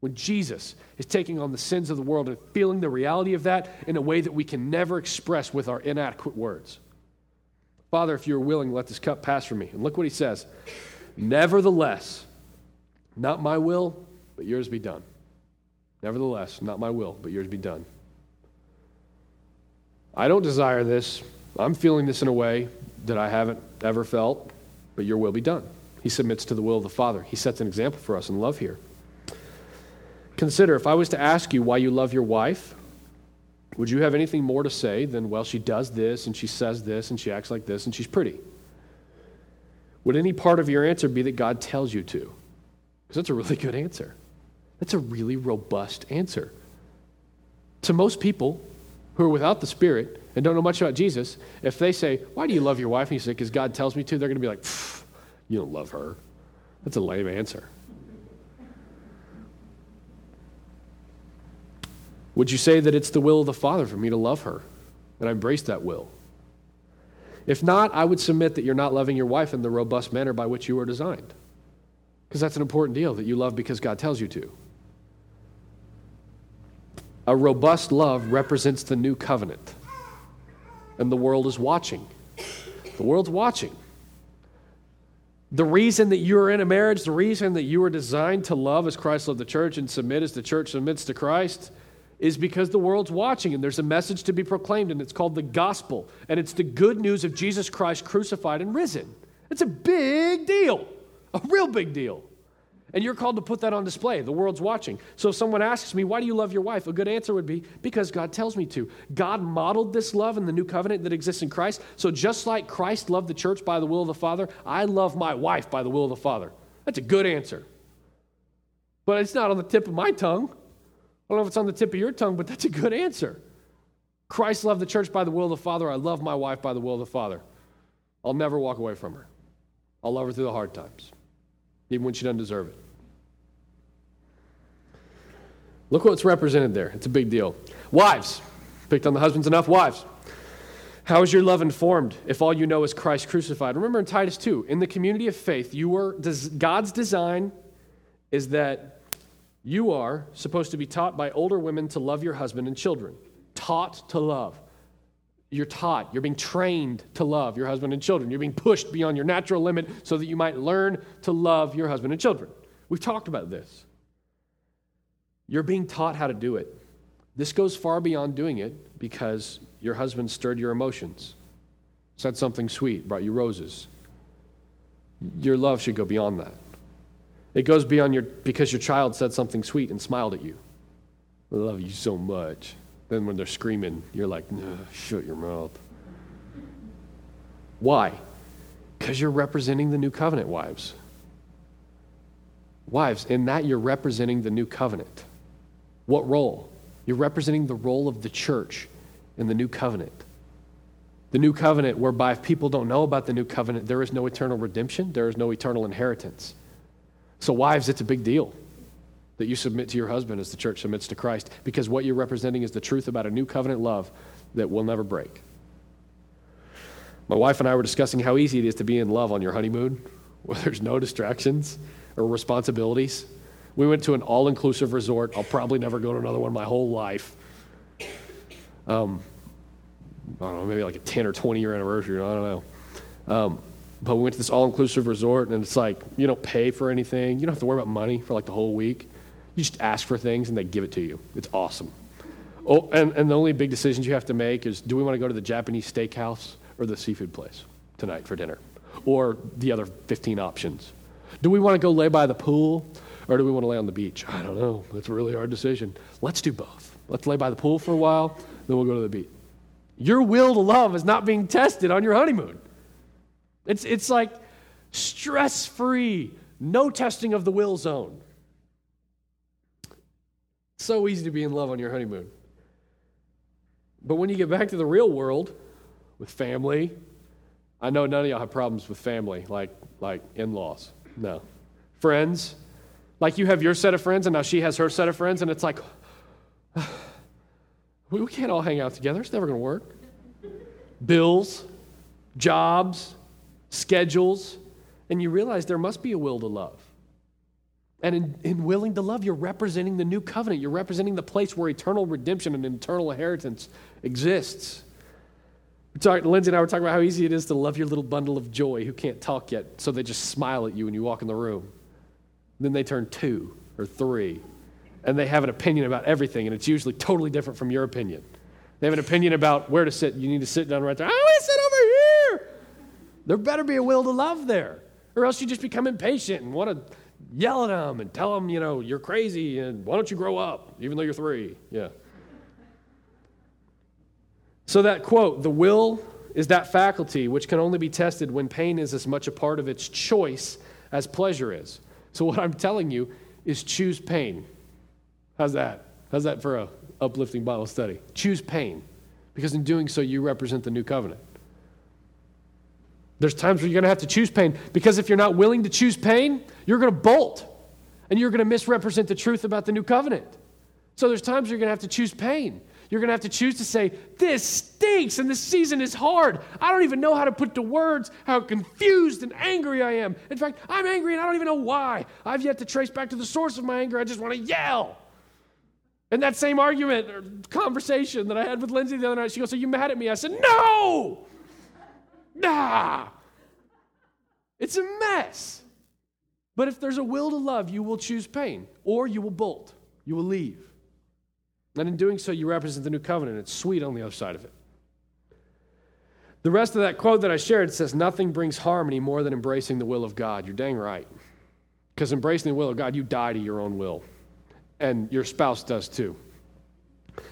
when Jesus is taking on the sins of the world and feeling the reality of that in a way that we can never express with our inadequate words. Father, if you're willing, let this cup pass from me. And look what he says. Nevertheless, not my will, but yours be done. Nevertheless, not my will, but yours be done. I don't desire this. I'm feeling this in a way that I haven't ever felt, but your will be done. He submits to the will of the Father. He sets an example for us in love here. Consider, if I was to ask you why you love your wife, would you have anything more to say than, well, she does this, and she says this, and she acts like this, and she's pretty? Would any part of your answer be that God tells you to? Because that's a really good answer. That's a really robust answer. To most people who are without the Spirit and don't know much about Jesus, if they say, why do you love your wife? And you say, because God tells me to, they're going to be like, you don't love her. That's a lame answer. Would you say that it's the will of the Father for me to love her, and I embrace that will? If not, I would submit that you're not loving your wife in the robust manner by which you were designed, because that's an important deal, that you love because God tells you to. A robust love represents the new covenant, and the world is watching. The world's watching. The reason that you're in a marriage, the reason that you were designed to love as Christ loved the church and submit as the church submits to Christ is because the world's watching, and there's a message to be proclaimed, and it's called the gospel, and it's the good news of Jesus Christ crucified and risen. It's a big deal, a real big deal. And you're called to put that on display. The world's watching. So if someone asks me, why do you love your wife? A good answer would be, because God tells me to. God modeled this love in the new covenant that exists in Christ. So just like Christ loved the church by the will of the Father, I love my wife by the will of the Father. That's a good answer. But it's not on the tip of my tongue. I don't know if it's on the tip of your tongue, but that's a good answer. Christ loved the church by the will of the Father. I love my wife by the will of the Father. I'll never walk away from her. I'll love her through the hard times, even when she doesn't deserve it. Look what's represented there. It's a big deal. Wives. Picked on the husbands enough. Wives. How is your love informed if all you know is Christ crucified? Remember in Titus 2, in the community of faith, God's design is that you are supposed to be taught by older women to love your husband and children. Taught to love. You're taught, you're being trained to love your husband and children. You're being pushed beyond your natural limit so that you might learn to love your husband and children. We've talked about this. You're being taught how to do it. This goes far beyond doing it because your husband stirred your emotions, said something sweet, brought you roses. Your love should go beyond that. It goes beyond because your child said something sweet and smiled at you. I love you so much. Then when they're screaming, you're like, nah, shut your mouth. Why? Because you're representing the new covenant, wives. Wives, in that you're representing the new covenant. What role? You're representing the role of the church in the new covenant. The new covenant, whereby if people don't know about the new covenant, there is no eternal redemption, there is no eternal inheritance. So wives, it's a big deal that you submit to your husband as the church submits to Christ, because what you're representing is the truth about a new covenant love that will never break. My wife and I were discussing how easy it is to be in love on your honeymoon, where there's no distractions or responsibilities. We went to an all-inclusive resort. I'll probably never go to another one my whole life. I don't know, maybe like a 10 or 20-year anniversary, I don't know. But we went to this all-inclusive resort, and it's like, you don't pay for anything. You don't have to worry about money for like the whole week. You just ask for things, and they give it to you. It's awesome. Oh, and the only big decisions you have to make is, do we want to go to the Japanese steakhouse or the seafood place tonight for dinner? Or the other 15 options. Do we want to go lay by the pool, or do we want to lay on the beach? I don't know. That's a really hard decision. Let's do both. Let's lay by the pool for a while, then we'll go to the beach. Your will to love is not being tested on your honeymoon. It's like stress-free, no testing of the will zone. It's so easy to be in love on your honeymoon. But when you get back to the real world with family, I know none of y'all have problems with family, like in-laws. No. Friends, like you have your set of friends and now she has her set of friends, and it's like, we can't all hang out together. It's never going to work. Bills, jobs, schedules, and you realize there must be a will to love. And in willing to love, you're representing the new covenant. You're representing the place where eternal redemption and eternal inheritance exists. Lindsay and I were talking about how easy it is to love your little bundle of joy who can't talk yet, so they just smile at you when you walk in the room. Then they turn 2 or 3, and they have an opinion about everything, and it's usually totally different from your opinion. They have an opinion about where to sit. You need to sit down right there. I want to sit over here. There better be a will to love there, or else you just become impatient and want to yell at them and tell them, you know, you're crazy, and why don't you grow up, even though you're 3? Yeah. So that quote, the will is that faculty which can only be tested when pain is as much a part of its choice as pleasure is. So what I'm telling you is, choose pain. How's that? How's that for an uplifting Bible study? Choose pain, because in doing so, you represent the new covenant. There's times where you're going to have to choose pain, because if you're not willing to choose pain, you're going to bolt, and you're going to misrepresent the truth about the new covenant. So there's times where you're going to have to choose pain. You're going to have to choose to say, this stinks, and this season is hard. I don't even know how to put to words how confused and angry I am. In fact, I'm angry, and I don't even know why. I've yet to trace back to the source of my anger. I just want to yell. And that same argument or conversation that I had with Lindsay the other night, she goes, are you mad at me? I said, no! Nah! It's a mess. But if there's a will to love, you will choose pain, or you will bolt. You will leave. And in doing so, you represent the new covenant. It's sweet on the other side of it. The rest of that quote that I shared says, nothing brings harmony more than embracing the will of God. You're dang right. Because embracing the will of God, you die to your own will. And your spouse does too.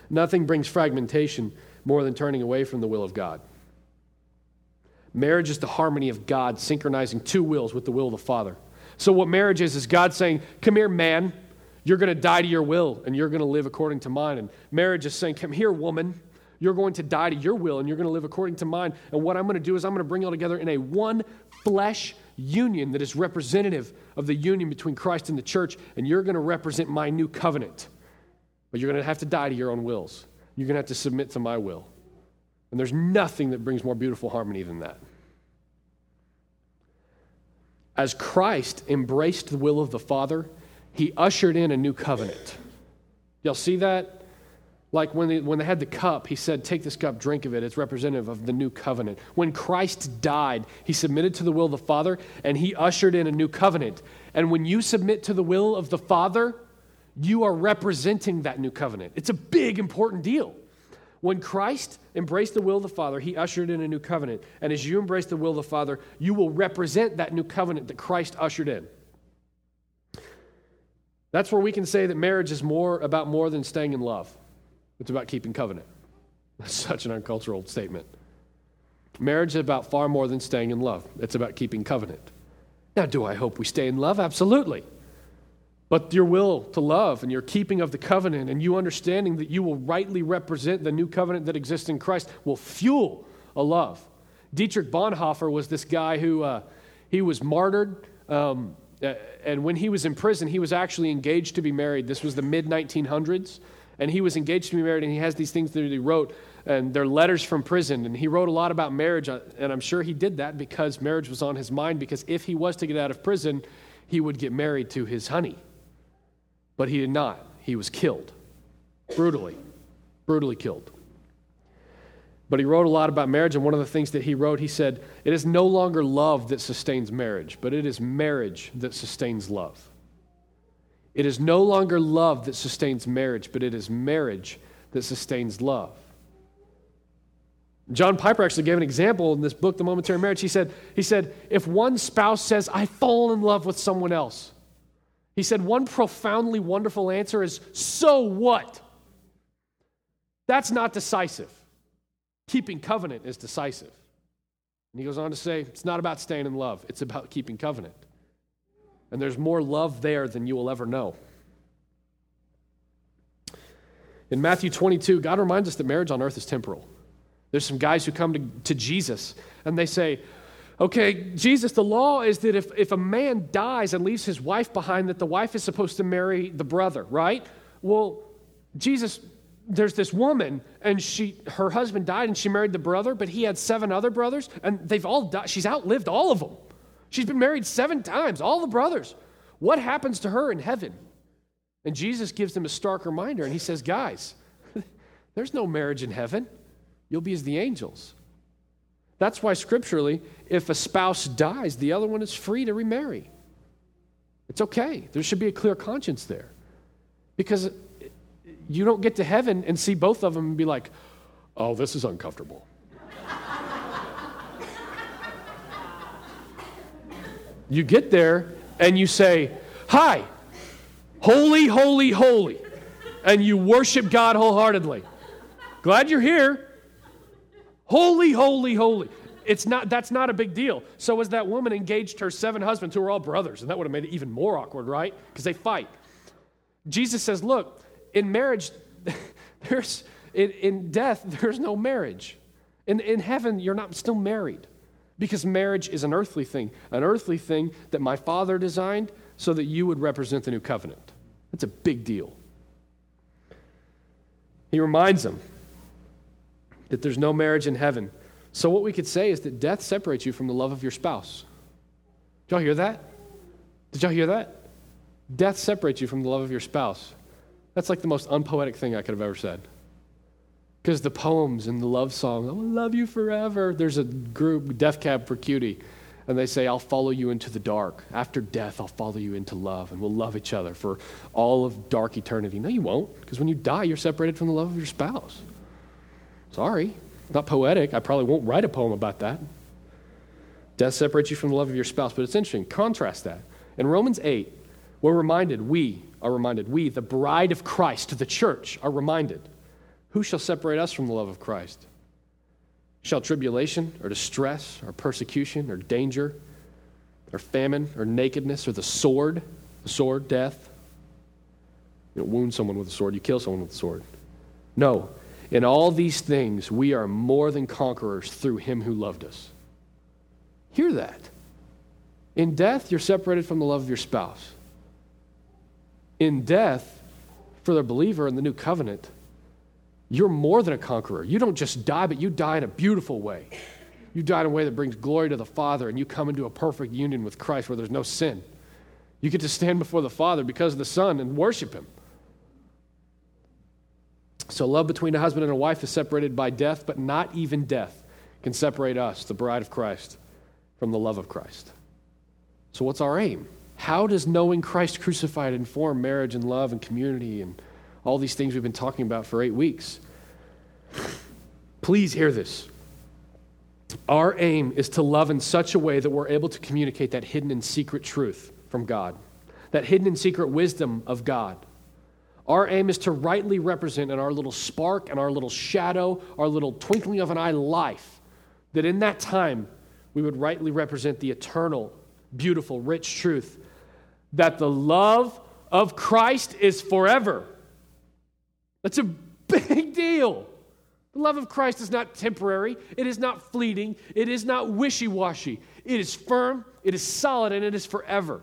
Nothing brings fragmentation more than turning away from the will of God. Marriage is the harmony of God, synchronizing two wills with the will of the Father. So what marriage is God saying, come here, man. You're going to die to your will, and you're going to live according to mine. And marriage is saying, come here, woman. You're going to die to your will, and you're going to live according to mine. And what I'm going to do is I'm going to bring you all together in a one flesh union that is representative of the union between Christ and the church, and you're going to represent my new covenant. But you're going to have to die to your own wills. You're going to have to submit to my will. And there's nothing that brings more beautiful harmony than that. As Christ embraced the will of the Father, he ushered in a new covenant. Y'all see that? Like when they had the cup, he said, take this cup, drink of it. It's representative of the new covenant. When Christ died, he submitted to the will of the Father, and he ushered in a new covenant. And when you submit to the will of the Father, you are representing that new covenant. It's a big, important deal. When Christ embraced the will of the Father, he ushered in a new covenant. And as you embrace the will of the Father, you will represent that new covenant that Christ ushered in. That's where we can say that marriage is more than staying in love. It's about keeping covenant. That's such an uncultural statement. Marriage is about far more than staying in love. It's about keeping covenant. Now, do I hope we stay in love? Absolutely. But your will to love and your keeping of the covenant and you understanding that you will rightly represent the new covenant that exists in Christ will fuel a love. Dietrich Bonhoeffer was this guy who he was martyred, and when he was in prison, he was actually engaged to be married. This was the mid-1900s, and he was engaged to be married, and he has these things that he wrote, and they're letters from prison, and he wrote a lot about marriage, and I'm sure he did that because marriage was on his mind, because if he was to get out of prison, he would get married to his honey. But he did not. He was killed, brutally killed. But he wrote a lot about marriage, and one of the things that he wrote, he said, it is no longer love that sustains marriage, but it is marriage that sustains love. It is no longer love that sustains marriage, but it is marriage that sustains love. John Piper actually gave an example in this book, The Momentary Marriage. He said, if one spouse says, I fall in love with someone else, he said, one profoundly wonderful answer is, so what? That's not decisive. Keeping covenant is decisive. And he goes on to say, it's not about staying in love. It's about keeping covenant. And there's more love there than you will ever know. In Matthew 22, God reminds us that marriage on earth is temporal. There's some guys who come to Jesus and they say, okay, Jesus, the law is that if a man dies and leaves his wife behind, that the wife is supposed to marry the brother, right? Well, Jesus, there's this woman, and her husband died, and she married the brother, but he had 7 other brothers, and they've all died. She's outlived all of them. She's been married 7 times, all the brothers. What happens to her in heaven? And Jesus gives them a stark reminder, and he says, guys, there's no marriage in heaven. You'll be as the angels. That's why scripturally, if a spouse dies, the other one is free to remarry. It's okay. There should be a clear conscience there. Because you don't get to heaven and see both of them and be like, oh, this is uncomfortable. You get there and you say, hi, holy, holy, holy. And you worship God wholeheartedly. Glad you're here. Holy, holy, holy. That's not a big deal. So as that woman engaged her 7 husbands who were all brothers, and that would have made it even more awkward, right? Because they fight. Jesus says, look, in marriage, in death, there's no marriage. In heaven, you're not still married because marriage is an earthly thing that my Father designed so that you would represent the new covenant. That's a big deal. He reminds them that there's no marriage in heaven. So what we could say is that death separates you from the love of your spouse. Did y'all hear that? Did y'all hear that? Death separates you from the love of your spouse. That's like the most unpoetic thing I could have ever said. Because the poems and the love song, I will love you forever. There's a group, Death Cab for Cutie, and they say, I'll follow you into the dark. After death, I'll follow you into love, and we'll love each other for all of dark eternity. No, you won't, because when you die, you're separated from the love of your spouse. Sorry, not poetic. I probably won't write a poem about that. Death separates you from the love of your spouse, but it's interesting. Contrast that. In Romans 8, we, the bride of Christ, the church, are reminded, who shall separate us from the love of Christ? Shall tribulation or distress or persecution or danger or famine or nakedness or the sword, death? You don't wound someone with a sword, you kill someone with a sword. No, in all these things, we are more than conquerors through him who loved us. Hear that. In death, you're separated from the love of your spouse. In death, for the believer in the new covenant, you're more than a conqueror. You don't just die, but you die in a beautiful way. You die in a way that brings glory to the Father, and you come into a perfect union with Christ where there's no sin. You get to stand before the Father because of the Son and worship him. So love between a husband and a wife is separated by death, but not even death can separate us, the bride of Christ, from the love of Christ. So what's our aim? How does knowing Christ crucified inform marriage and love and community and all these things we've been talking about for 8 weeks? Please hear this. Our aim is to love in such a way that we're able to communicate that hidden and secret truth from God, that hidden and secret wisdom of God. Our aim is to rightly represent in our little spark and our little shadow, our little twinkling of an eye life, that in that time we would rightly represent the eternal, beautiful, rich truth that the love of Christ is forever. That's a big deal. The love of Christ is not temporary. It is not fleeting. It is not wishy-washy. It is firm, it is solid, and it is forever.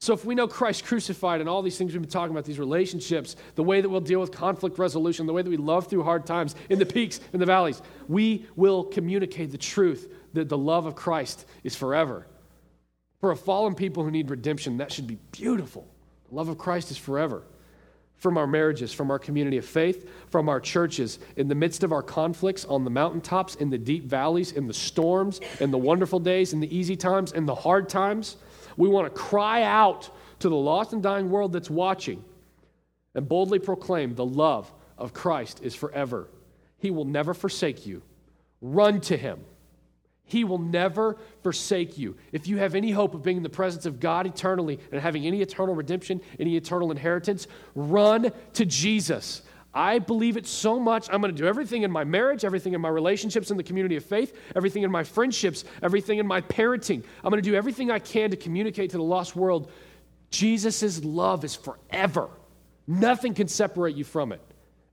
So if we know Christ crucified and all these things we've been talking about, these relationships, the way that we'll deal with conflict resolution, the way that we love through hard times, in the peaks, in the valleys, we will communicate the truth that the love of Christ is forever. For a fallen people who need redemption, that should be beautiful. The love of Christ is forever. From our marriages, from our community of faith, from our churches, in the midst of our conflicts, on the mountaintops, in the deep valleys, in the storms, in the wonderful days, in the easy times, in the hard times, we want to cry out to the lost and dying world that's watching and boldly proclaim the love of Christ is forever. He will never forsake you. Run to him. He will never forsake you. If you have any hope of being in the presence of God eternally and having any eternal redemption, any eternal inheritance, run to Jesus. I believe it so much. I'm going to do everything in my marriage, everything in my relationships in the community of faith, everything in my friendships, everything in my parenting. I'm going to do everything I can to communicate to the lost world. Jesus' love is forever. Nothing can separate you from it.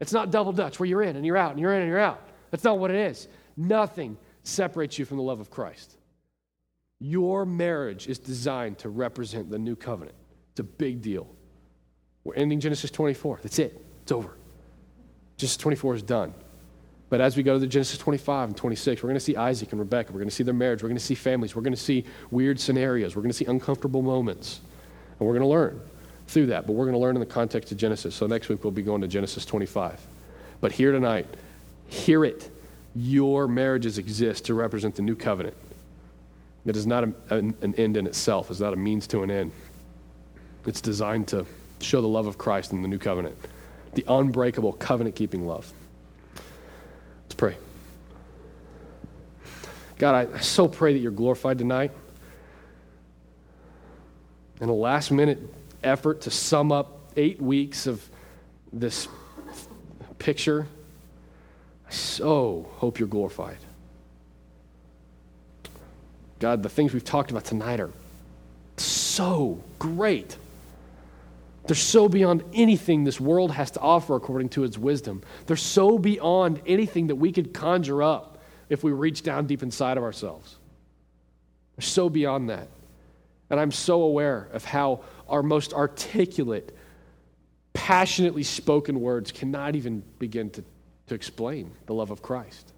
It's not double dutch where you're in and you're out and you're in and you're out. That's not what it is. Nothing separates you from the love of Christ. Your marriage is designed to represent the new covenant. It's a big deal. We're ending Genesis 24. That's it. It's over. Genesis 24 is done. But as we go to the Genesis 25 and 26, we're going to see Isaac and Rebekah. We're going to see their marriage. We're going to see families. We're going to see weird scenarios. We're going to see uncomfortable moments. And we're going to learn through that. But we're going to learn in the context of Genesis. So next week we'll be going to Genesis 25. But here tonight, hear it. Your marriages exist to represent the new covenant. It is not an end in itself. It's not a means to an end. It's designed to show the love of Christ in the new covenant, the unbreakable covenant-keeping love. Let's pray. God, I so pray that you're glorified tonight. In a last-minute effort to sum up 8 weeks of this picture, so hope you're glorified. God, the things we've talked about tonight are so great. They're so beyond anything this world has to offer according to its wisdom. They're so beyond anything that we could conjure up if we reach down deep inside of ourselves. They're so beyond that. And I'm so aware of how our most articulate, passionately spoken words cannot even begin to explain the love of Christ.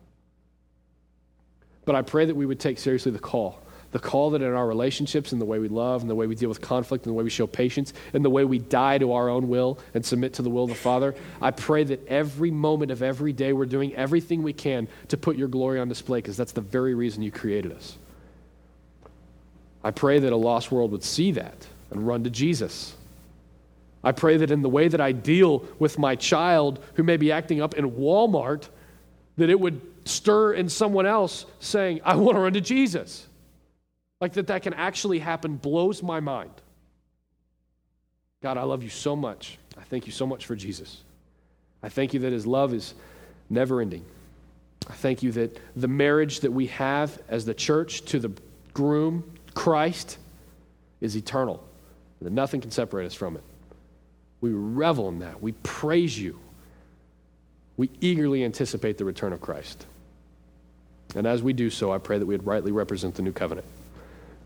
But I pray that we would take seriously the call that in our relationships and the way we love and the way we deal with conflict and the way we show patience and the way we die to our own will and submit to the will of the Father, I pray that every moment of every day we're doing everything we can to put your glory on display, because that's the very reason you created us. I pray that a lost world would see that and run to Jesus. I pray that in the way that I deal with my child who may be acting up in Walmart, that it would stir in someone else saying, I want to run to Jesus. Like that can actually happen blows my mind. God, I love you so much. I thank you so much for Jesus. I thank you that his love is never ending. I thank you that the marriage that we have as the church to the groom, Christ, is eternal. That nothing can separate us from it. We revel in that. We praise you. We eagerly anticipate the return of Christ. And as we do so, I pray that we would rightly represent the new covenant. I